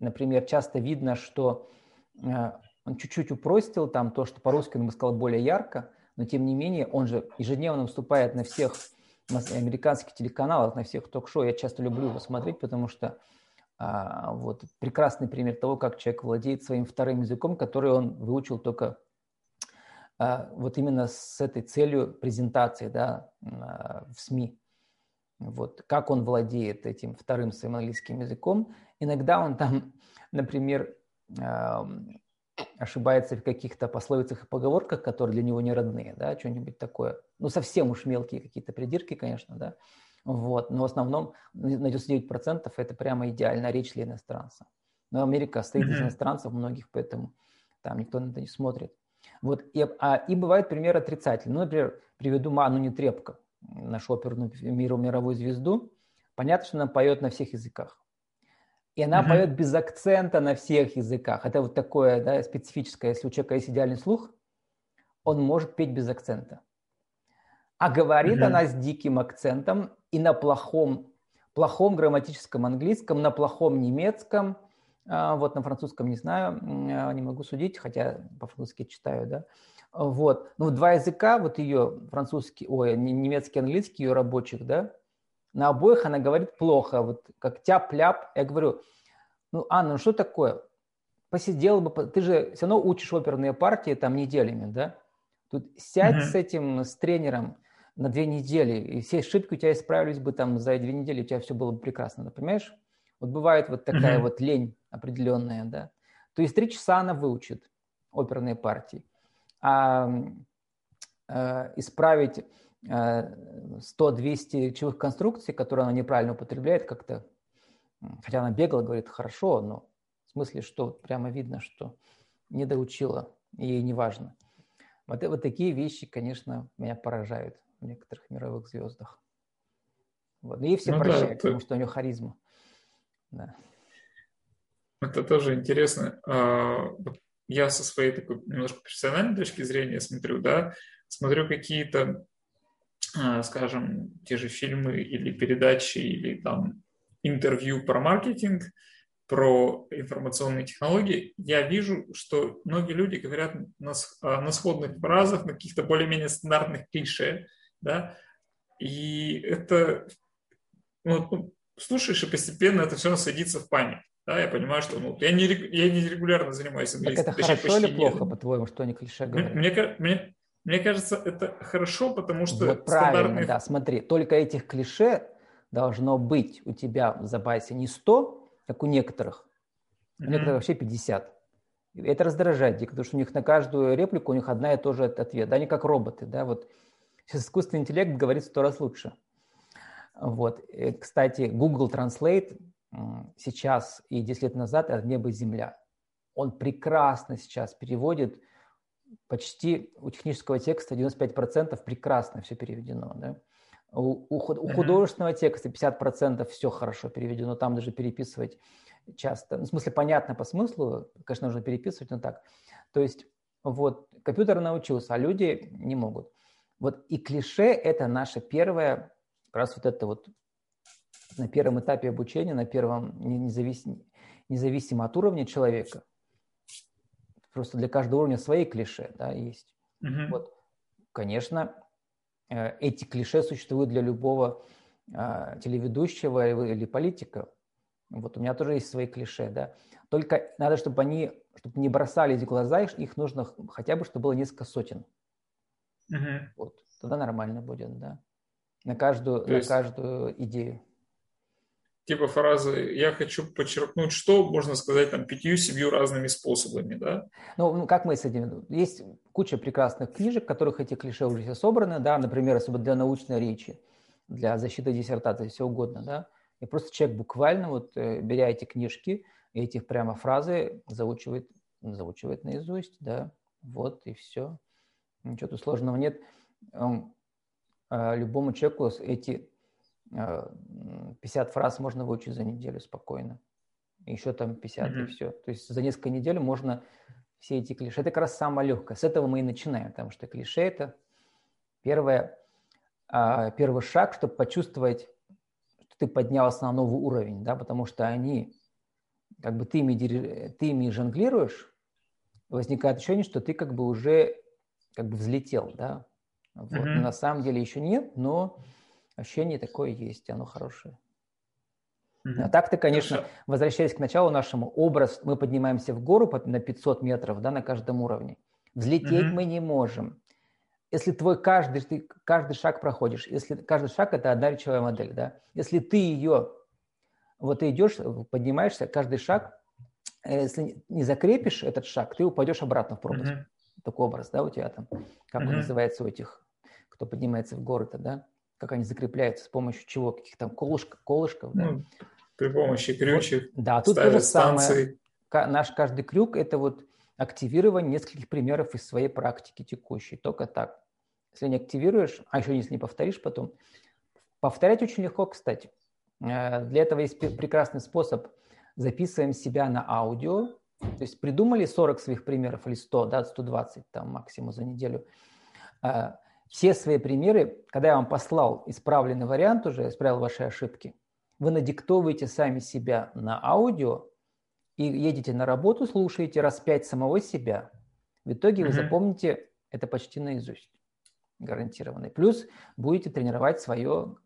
например, часто видно, что... Он чуть-чуть упростил там то, что по-русски он бы сказал более ярко, но тем не менее он же ежедневно выступает на всех американских телеканалах, на всех ток-шоу. Я часто люблю его смотреть, потому что а, вот прекрасный пример того, как человек владеет своим вторым языком, который он выучил только а, вот именно с этой целью презентации, да, а, в СМИ. Вот как он владеет этим вторым своим английским языком. Иногда он там, например, а, ошибается в каких-то пословицах и поговорках, которые для него не родные, да, что-нибудь такое. Ну, совсем уж мелкие какие-то придирки, конечно, да, вот, но в основном на девяносто девять процентов это прямо идеальная речь для иностранца. Но Америка состоит mm-hmm. из иностранцев многих, поэтому там никто на это не смотрит. Вот, и, а, и бывают примеры отрицательные. Ну, например, приведу Анну Нетрепко, нашу оперную мировую звезду. Понятно, что она поет на всех языках. И она uh-huh. поет без акцента на всех языках. Это вот такое, да, специфическое. Если у человека есть идеальный слух, он может петь без акцента. А говорит uh-huh. она с диким акцентом и на плохом, плохом грамматическом английском, на плохом немецком. Вот на французском не знаю, не могу судить, хотя по-французски читаю, да. Вот. Ну, два языка, вот ее французский, ой, немецкий, английский, ее рабочих, да. На обоих она говорит плохо, вот как тяп-ляп. Я говорю, ну, Анна, ну что такое? Посидела бы, ты же все равно учишь оперные партии там неделями, да? Тут сядь [S2] Mm-hmm. [S1] С этим, с тренером на две недели, и все ошибки у тебя исправились бы там за две недели, у тебя все было бы прекрасно, да, понимаешь? Вот бывает вот такая [S2] Mm-hmm. [S1] Вот лень определенная, да? То есть три часа она выучит оперные партии, а э, исправить... сто-двести речевых конструкций, которые она неправильно употребляет как-то, хотя она бегала, говорит, хорошо, но в смысле, что прямо видно, что не доучила, и ей не важно. Вот, вот такие вещи, конечно, меня поражают в некоторых мировых звездах. Вот. И все ну прощают, да, это... потому что у нее харизма. Да. Это тоже интересно. Я со своей такой немножко профессиональной точки зрения смотрю, да, смотрю какие-то, скажем, те же фильмы или передачи, или там интервью про маркетинг, про информационные технологии, я вижу, что многие люди говорят на, на сходных фразах, на каких-то более-менее стандартных клише, да, и это, ну, слушаешь, и постепенно это все садится в память, да, я понимаю, что, ну, я не, я не регулярно занимаюсь английским. Так это хорошо или плохо, по-твоему, что они клише говорят? Мне кажется, Мне кажется, это хорошо, потому что... Вот правильно, стандартные... да, смотри, только этих клише должно быть у тебя в запасе не сто, как у некоторых, у mm-hmm. некоторых вообще пятьдесят. Это раздражает, потому что у них на каждую реплику у них одна и та же ответ, да, они как роботы, да, вот. Сейчас искусственный интеллект говорит сто раз лучше. Вот, и, кстати, Google Translate сейчас и десять лет назад от неба и земля. Он прекрасно сейчас переводит... Почти у технического текста девяносто пять процентов прекрасно все переведено. Да? У, у, у художественного текста пятьдесят процентов все хорошо переведено. Там даже переписывать часто. Ну, в смысле, понятно по смыслу. Конечно, нужно переписывать, но так. То есть вот компьютер научился, а люди не могут. Вот и клише – это наше первое, как раз вот это вот на первом этапе обучения, на первом независимо, независимо от уровня человека. Просто для каждого уровня свои клише, да, есть. Uh-huh. Вот, конечно, эти клише существуют для любого э, телеведущего или политика. Вот у меня тоже есть свои клише, да. Только надо, чтобы они, чтобы не бросались в глаза, их нужно хотя бы, чтобы было несколько сотен. Uh-huh. Вот, тогда нормально будет, да. На каждую, на есть... каждую идею. Типа фразы «я хочу подчеркнуть что», можно сказать, там, пятью-семью разными способами, да? Ну, как мы с этим... Есть куча прекрасных книжек, в которых эти клише уже все собраны, да, например, особо для научной речи, для защиты диссертации, все угодно, да. И просто человек буквально, вот, беря эти книжки, эти прямо фразы заучивает, заучивает наизусть, да, вот и все. Ничего тут сложного нет. Любому человеку эти... пятьдесят фраз можно выучить за неделю спокойно. Еще там пятьдесят mm-hmm. и все. То есть за несколько недель можно все эти клише. Это как раз самое легкое. С этого мы и начинаем, потому что клише – это первое, первый шаг, чтобы почувствовать, что ты поднялся на новый уровень, да, потому что они, как бы ты ими, ты ими жонглируешь, возникает ощущение, что ты как бы уже как бы взлетел, да. Вот. Mm-hmm. На самом деле еще нет, но... Ощущение такое есть, оно хорошее. Mm-hmm. А так-то, конечно, Хорошо. Возвращаясь к началу нашему, образ, мы поднимаемся в гору на пятьсот метров, да, на каждом уровне. Взлететь mm-hmm. мы не можем. Если твой каждый, ты каждый шаг проходишь, если каждый шаг – это одна речевая модель, да. Если ты ее, вот ты идешь, поднимаешься, каждый шаг, если не закрепишь этот шаг, ты упадешь обратно в пропасть. Mm-hmm. Такой образ, да, у тебя там, как mm-hmm. он называется у этих, кто поднимается в горы-то, да. Как они закрепляются, с помощью чего, каких там колышков, колышков, да? Ну, при помощи крючек, вот, да, тут ставят станции. Самое. Наш каждый крюк – это вот активирование нескольких примеров из своей практики текущей. Только так. Если не активируешь, а еще если не повторишь потом. Повторять очень легко, кстати. Для этого есть прекрасный способ. Записываем себя на аудио. То есть придумали сорок своих примеров или сто, да, сто двадцать там максимум за неделю. Все свои примеры, когда я вам послал исправленный вариант уже, исправил ваши ошибки, вы надиктовываете сами себя на аудио и едете на работу, слушаете раз пять самого себя. В итоге вы mm-hmm. запомните это почти наизусть, гарантированно. Плюс будете тренировать свое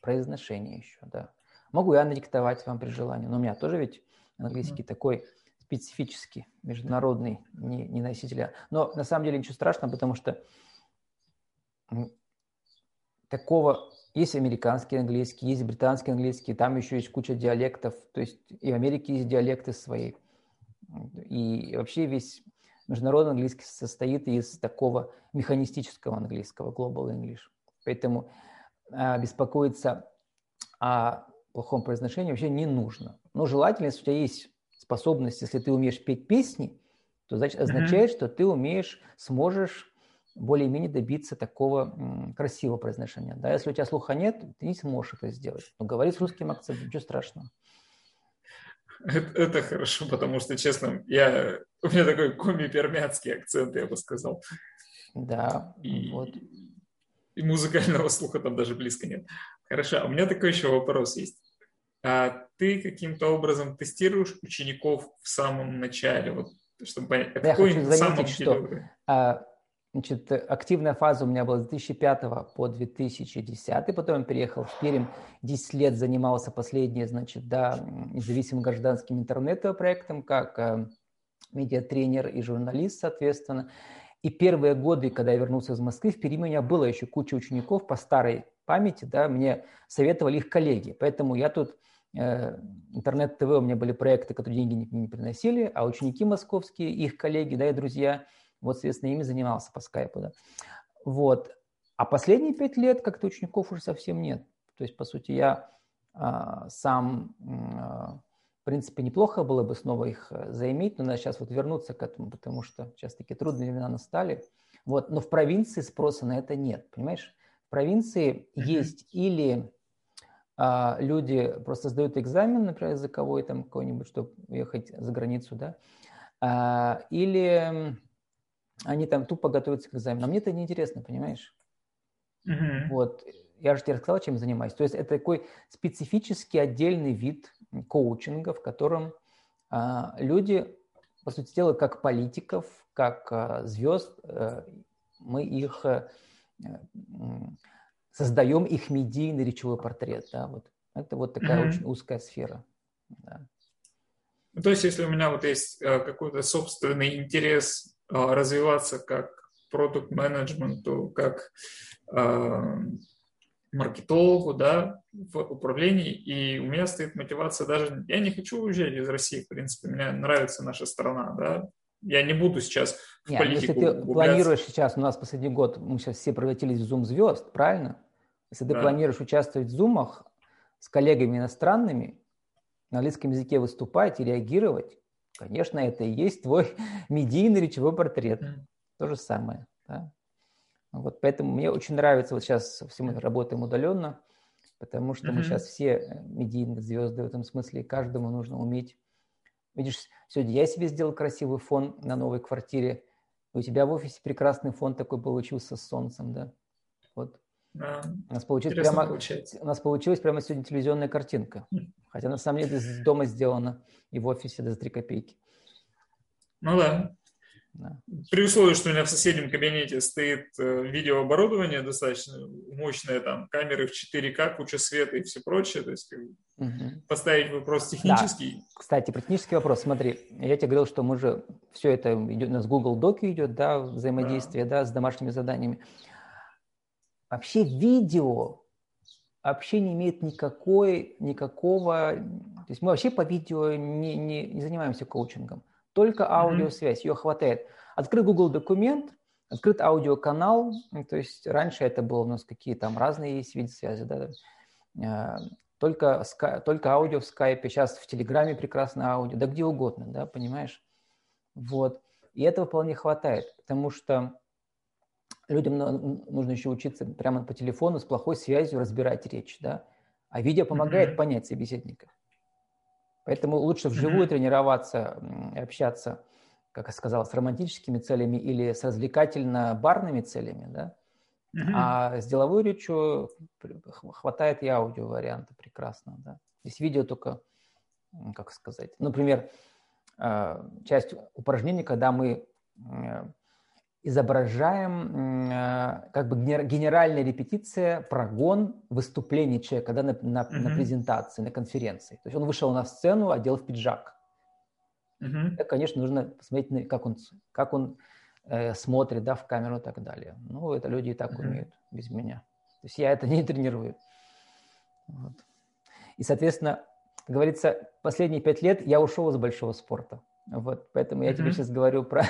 произношение еще, да. Могу я надиктовать вам при желании, но у меня тоже ведь английский mm-hmm. такой специфический, международный, не, не носителя. Но на самом деле ничего страшного, потому что такого... Есть американский английский, есть британский английский, там еще есть куча диалектов. То есть и в Америке есть диалекты свои. И вообще весь международный английский состоит из такого механистического английского, global English. Поэтому а, беспокоиться о плохом произношении вообще не нужно. Но желательно, если у тебя есть способность, если ты умеешь петь песни, то значит, означает, mm-hmm. что ты умеешь, сможешь более-менее добиться такого м, красивого произношения. Да? Если у тебя слуха нет, ты не сможешь это сделать. Но говори с русским акцентом, ничего страшного. Это, это хорошо, потому что, честно, я, у меня такой гуми-пермяцкий акцент, я бы сказал. Да. И, вот. и, и музыкального слуха там даже близко нет. Хорошо. У меня такой еще вопрос есть. А ты каким-то образом тестируешь учеников в самом начале? Вот, чтобы понять, я какой хочу заметить, что... А, Значит, активная фаза у меня была с две тысячи пятого по две тысячи десятый, потом я переехал в Пермь, десять лет занимался последние, значит, да, независимым гражданским интернет-проектом, как э, медиатренер и журналист, соответственно. И первые годы, когда я вернулся из Москвы, в Перми у меня было еще куча учеников по старой памяти, да, мне советовали их коллеги, поэтому я тут... Интернет-ТВ у меня были проекты, которые деньги не, не приносили, а ученики московские, их коллеги, да, и друзья, вот, соответственно, ими занимался по скайпу, да. Вот. А последние пять лет как-то учеников уже совсем нет. То есть, по сути, я а, сам, а, в принципе, неплохо было бы снова их заиметь, но надо сейчас вот вернуться к этому, потому что сейчас такие трудные времена настали. Вот. Но в провинции спроса на это нет, понимаешь? В провинции mm-hmm. есть или а, люди просто сдают экзамен, например, языковой, там, какой-нибудь, чтобы уехать за границу, да, а, или... Они там тупо готовятся к экзамену. А мне это неинтересно, понимаешь? Mm-hmm. Вот. Я же тебе рассказал, чем я занимаюсь. То есть это такой специфический отдельный вид коучинга, в котором а, люди, по сути дела, как политиков, как а, звезд, а, мы их а, создаем, их медийный речевой портрет. Да, вот. Это вот такая mm-hmm. очень узкая сфера. Да. То есть если у меня вот есть а, какой-то собственный интерес... развиваться как продукт-менеджменту, как э, маркетологу, да, в управлении. И у меня стоит мотивация даже... Я не хочу уезжать из России, в принципе. Мне нравится наша страна, да. Я не буду сейчас в Нет, политику углубляться. Если ты планируешь сейчас... У нас последний год, мы сейчас все превратились в зум-звезд, правильно? Если ты да. планируешь участвовать в зумах с коллегами иностранными, на английском языке выступать и реагировать, конечно, это и есть твой медийный речевой портрет. Mm. То же самое. Да? Вот поэтому мне очень нравится, вот сейчас все мы работаем удаленно, потому что mm-hmm. мы сейчас все медийные звезды в этом смысле, и каждому нужно уметь. Видишь, сегодня я себе сделал красивый фон на новой квартире, у тебя в офисе прекрасный фон такой получился с солнцем, да? Вот. Mm. У нас получилось прямо, у нас получилась прямо сегодня телевизионная картинка. Хотя, на самом деле, из дома сделано и в офисе до три копейки. Ну да. да. При условии, что у меня в соседнем кабинете стоит видеооборудование достаточно мощное, там, камеры в четыре ка, куча света и все прочее. То есть, угу. поставить вопрос технический. Да. Кстати, про технический вопрос. Смотри, я тебе говорил, что мы же... Все это идет, у нас Google Доки идет, да, взаимодействие, да. да, с домашними заданиями. Вообще видео... вообще не имеет никакой, никакого... То есть мы вообще по видео не, не, не занимаемся коучингом. Только аудиосвязь, ее хватает. Открыт Google документ, открыт аудиоканал. То есть раньше это было у нас какие там разные есть виды связи. Да? Только, только аудио в скайпе, сейчас в телеграме прекрасно аудио, да где угодно, да, понимаешь? Вот. И этого вполне хватает, потому что людям нужно еще учиться прямо по телефону с плохой связью разбирать речь, да? А видео помогает mm-hmm. понять собеседника. Поэтому лучше вживую mm-hmm. тренироваться, общаться, как я сказал, с романтическими целями или с развлекательно-барными целями, да? Mm-hmm. А с деловой речью хватает и аудиоварианта прекрасно, да? Здесь видео только, как сказать, например, часть упражнений, когда мы изображаем как бы генеральная репетиция, прогон выступления человека, да, на, на, uh-huh. на презентации, на конференции. То есть он вышел на сцену, одел в пиджак. Uh-huh. Это, конечно, нужно посмотреть, как он, как он э, смотрит, да, в камеру и так далее. Ну, это люди и так uh-huh. умеют без меня. То есть я это не тренирую. Вот. И, соответственно, как говорится, последние пять лет я ушел из большого спорта. Вот, поэтому uh-huh. я тебе сейчас говорю про...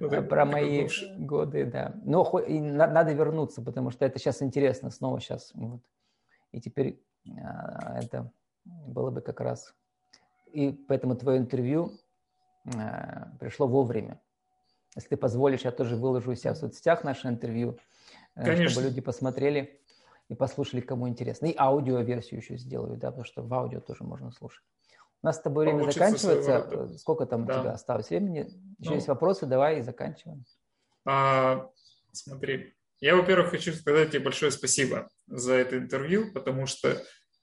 Про, про мои лучше. годы, да. Но и надо вернуться, потому что это сейчас интересно, снова сейчас. Вот. И теперь а, это было бы как раз. И поэтому твое интервью а, пришло вовремя. Если ты позволишь, я тоже выложу у себя в соцсетях наше интервью, Конечно. чтобы люди посмотрели и послушали, кому интересно. И аудиоверсию еще сделаю, да, потому что в аудио тоже можно слушать. У нас с тобой время Получится заканчивается. Своего... Сколько там да. у тебя осталось времени? Еще ну, есть вопросы, давай и заканчиваем. А, смотри, я, во-первых, хочу сказать тебе большое спасибо за это интервью, потому что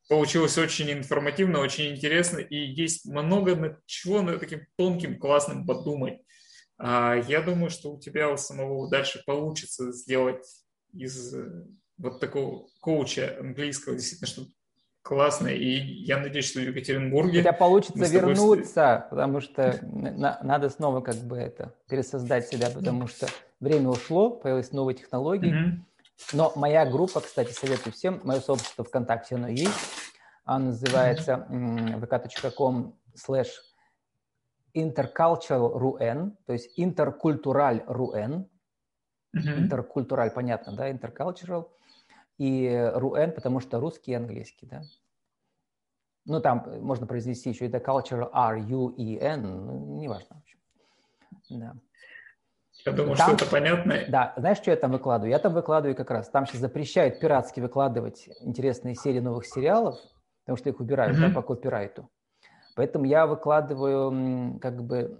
получилось очень информативно, очень интересно, и есть много над чего над таким тонким, классным подумать. А, я думаю, что у тебя у самого дальше получится сделать из вот такого коуча английского действительно что-то классно, и я надеюсь, что в Екатеринбурге... У тебя получится вернуться, тобой... потому что на- надо снова как бы это пересоздать себя, потому что время ушло, появились новые технологии. Mm-hmm. Но моя группа, кстати, советую всем, мое сообщество ВКонтакте, оно есть, оно называется mm-hmm. ви ка точка ком слэш интеркальчурал рuen, то есть interculturalruen, mm-hmm. intercultural, понятно, да, intercultural, и руэн, потому что русский и английский, да. Ну, там можно произнести еще и the culture ар ю и эн, ну, неважно, в общем. Да. Я думаю, там, что это понятно. Да, знаешь, что я там выкладываю? Я там выкладываю как раз, там сейчас запрещают пиратски выкладывать интересные серии новых сериалов, потому что их убирают mm-hmm. да, по копирайту. Поэтому я выкладываю как бы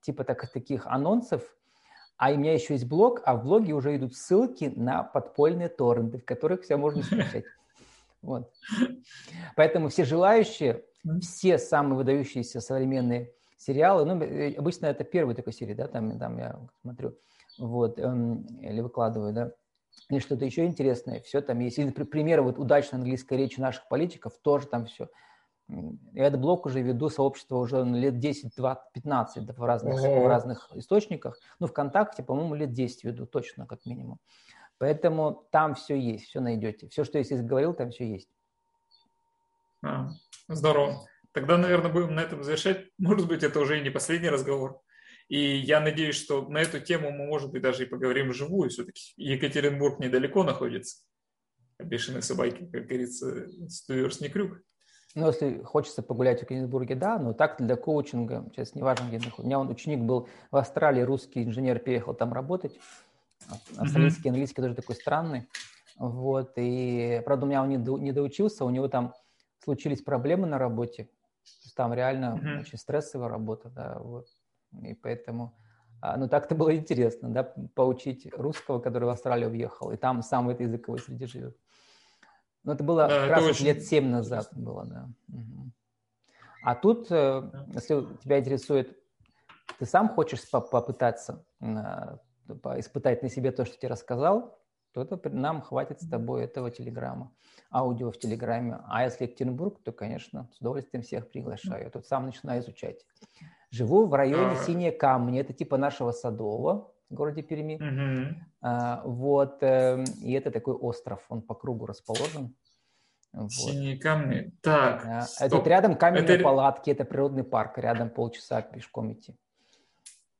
типа так, таких анонсов. А у меня еще есть блог, а в блоге уже идут ссылки на подпольные торренты, в которых все можно скачать. Вот. Поэтому все желающие, все самые выдающиеся современные сериалы, ну, обычно это первая такая серия, да, там, там я смотрю, вот, или выкладываю, да, или что-то еще интересное, все там есть. Или, например, вот удачная английская речь наших политиков, тоже там все. Я этот блог уже веду, сообщество уже лет десять, двадцать, пятнадцать да, в, разных, в разных источниках. Ну, ВКонтакте, по-моему, лет десять веду, точно, как минимум. Поэтому там все есть, все найдете. Все, что я здесь говорил, там все есть. А, здорово. Тогда, наверное, будем на этом завершать. Может быть, это уже и не последний разговор. И я надеюсь, что на эту тему мы, может быть, даже и поговорим вживую. Все-таки Екатеринбург недалеко находится. Бешеные собаки, как говорится, стуверстный крюк. Ну, если хочется погулять в Екатеринбурге, да, но так для коучинга, сейчас неважно, где находится. У меня он ученик был в Австралии, русский инженер, переехал там работать. Австралийский, английский тоже такой странный. Вот, и, правда, у меня он не, до, не доучился, у него там случились проблемы на работе. Там реально mm-hmm. очень стрессовая работа, да, вот. И поэтому, ну, так-то было интересно, да, поучить русского, который в Австралию уехал, и там сам в этой языковой среде живет. Ну, это было да, как раз очень... лет семь назад было, да. Угу. А тут, если тебя интересует, ты сам хочешь попытаться испытать на себе то, что тебе рассказал, то это нам хватит с тобой этого телеграмма, аудио в телеграмме. А если Екатеринбург, то, конечно, с удовольствием всех приглашаю. Я тут сам начинаю изучать. Живу в районе Синие Камни, это типа нашего Садового. В городе Перми. Mm-hmm. А, вот. Э, и это такой остров, он по кругу расположен. Вот. Синие камни. Так, а, а тут рядом каменные это... палатки, это природный парк, рядом полчаса пешком идти.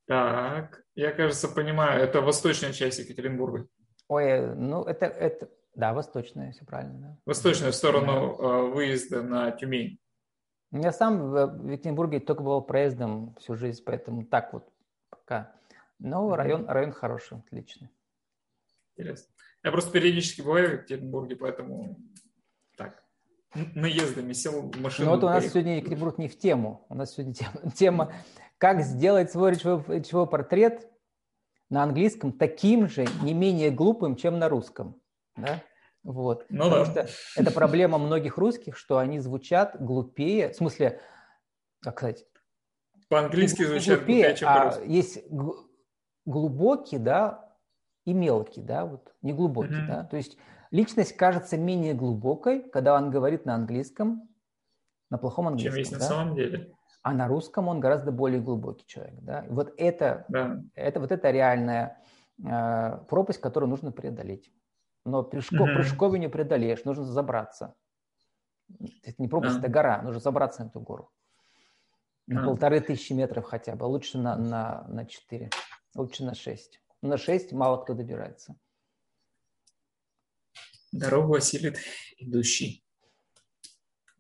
Так, я, кажется, понимаю, это восточная часть Екатеринбурга. Ой, ну это, это... да, восточная, все правильно. Да. Восточная, в сторону да. выезда на Тюмень. Я сам в Екатеринбурге только был проездом всю жизнь, поэтому так вот К. Но район, район хороший, отличный. Интересно. Я просто периодически бываю в Екатеринбурге, поэтому так, наездами сел в машину. Ну вот у нас поехал. Сегодня Екатеринбург не в тему. У нас сегодня тема, тема «Как сделать свой речевой портрет на английском таким же, не менее глупым, чем на русском». Да? Вот. Ну, Потому да. что это проблема многих русских, что они звучат глупее. В смысле, как сказать? По-английски звучат глупее, глупее чем а по-русски. Есть глубокий, да, и мелкий, да, вот, неглубокий, mm-hmm. да, то есть личность кажется менее глубокой, когда он говорит на английском, на плохом английском, чем есть да? на самом деле. А на русском он гораздо более глубокий человек, да, вот это, да. это, вот это реальная э, пропасть, которую нужно преодолеть, но прыжко, mm-hmm. прыжковый не преодолеешь, нужно забраться, это не пропасть, mm-hmm. это гора, нужно забраться на эту гору, mm-hmm. на полторы тысячи метров хотя бы, лучше на, на, на четыре, лучше на шесть. На шесть мало кто добирается. Дорогу осилит идущий.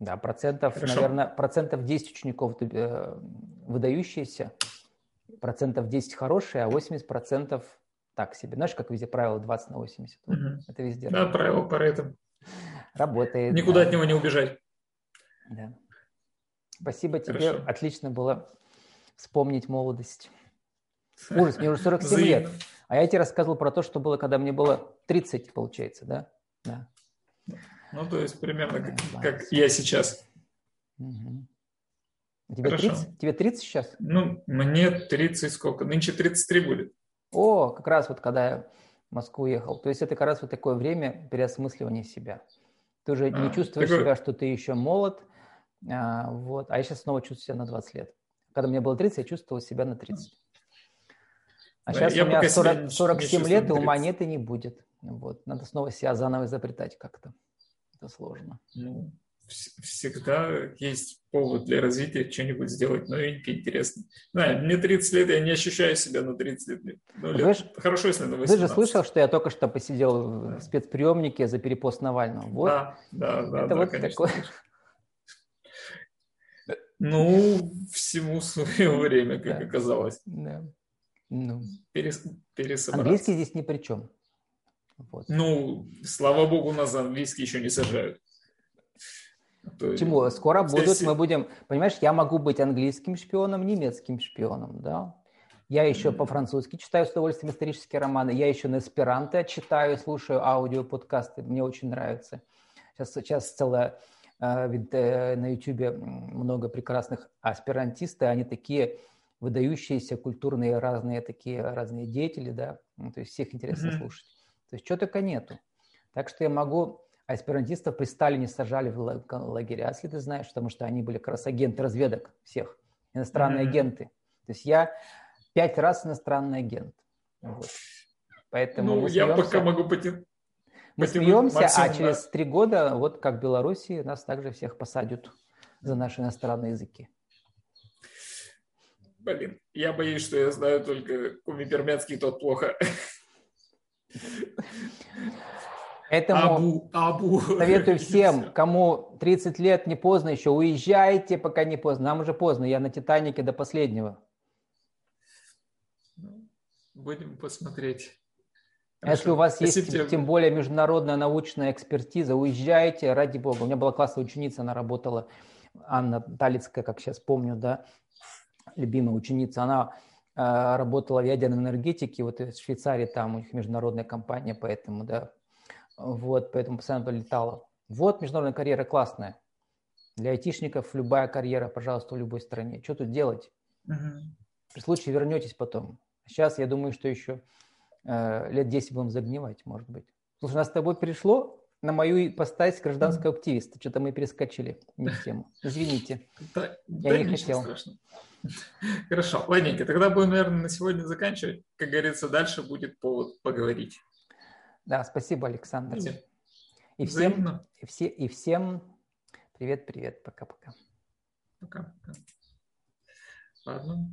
Да, процентов, Хорошо. наверное, процентов десять учеников выдающиеся, процентов десять хорошие, а восемьдесят процентов так себе. Знаешь, как везде правило двадцать на восемьдесят? Угу. Это везде. Да, работает. Правило Парето. Работает. Никуда да. от него не убежать. Да. Спасибо тебе. Хорошо. Отлично было вспомнить молодость. Ужас, мне уже сорок семь Взаимно. Лет. А я тебе рассказывал про то, что было, когда мне было тридцать, получается, да? Да. Ну, то есть примерно да, как, как я сейчас. Угу. Тебе, тридцать? Тебе тридцать сейчас? Ну, мне тридцать сколько? Нынче тридцать три будет. О, как раз вот когда я в Москву ехал. То есть это как раз вот такое время переосмысливания себя. Ты уже а, не чувствуешь такой... себя, что ты еще молод. А, вот. а я сейчас снова чувствую себя на двадцать лет. Когда мне было тридцать, я чувствовал себя на тридцать. А да, сейчас у меня сорок, сорок семь лет, и ума нет и не будет. Вот. Надо снова себя заново изобретать как-то. Это сложно. Ну, в- всегда есть повод для развития, что-нибудь сделать новенькое, интересное. Да, мне тридцать лет, я не ощущаю себя на тридцать лет. Ну, лет. Ж, Хорошо, если на восемнадцать. Ты же слышал, что я только что посидел да. в спецприемнике за перепост Навального. Вот. Да, да, да. Это да, вот да, такое... Ну, всему свое время, как да. оказалось. Да. Ну, Перес, английский здесь ни при чем. Вот. Ну, слава богу, нас за английский еще не сажают. Почему? Скоро здесь... будут, мы будем... Понимаешь, я могу быть английским шпионом, немецким шпионом, да? Я еще mm-hmm. по-французски читаю с удовольствием исторические романы, я еще на эсперанто читаю, слушаю аудиоподкасты, мне очень нравится. Сейчас, сейчас целая... На YouTube много прекрасных аспирантистов, они такие... выдающиеся культурные разные такие разные деятели, да, ну, то есть всех интересно mm-hmm. слушать. То есть чего только нету. Так что я могу... Аспирантистов при Сталине сажали в л- лагеря, если ты знаешь, потому что они были как раз агенты разведок всех, иностранные mm-hmm. агенты. То есть я пять раз иностранный агент. Вот. Поэтому ну, я пока могу потянуть. Мы смеемся, максимум, а через три года, вот как в Беларуси, нас также всех посадят за наши иностранные языки. Блин, я боюсь, что я знаю только куми-пермянский, тот плохо. Этому абу, абу. Советую всем, кому тридцать лет, не поздно еще, уезжайте, пока не поздно. Нам уже поздно, я на «Титанике» до последнего. Будем посмотреть. Хорошо. Если у вас Спасибо есть, тебе. Тем более, международная научная экспертиза, уезжайте, ради бога. У меня была классная ученица, она работала, Анна Талицкая, как сейчас помню, да, любимая ученица, она э, работала в ядерной энергетике, вот в Швейцарии там у них международная компания, поэтому, да, вот, поэтому постоянно летала. Вот международная карьера классная. Для айтишников любая карьера, пожалуйста, в любой стране. Что тут делать? Uh-huh. При случае вернетесь потом. Сейчас, я думаю, что еще э, лет десять будем загнивать, может быть. Слушай, у нас с тобой перешло на мою ипостась гражданского uh-huh. активиста. Что-то мы перескочили не в тему. Извините, да, я да не хотел. Страшного. Хорошо, ладненько, тогда будем, наверное, на сегодня заканчивать. Как говорится, дальше будет повод поговорить. Да, спасибо, Александр. И всем, и, все, и всем привет-привет, пока-пока. Пока-пока. Ладно.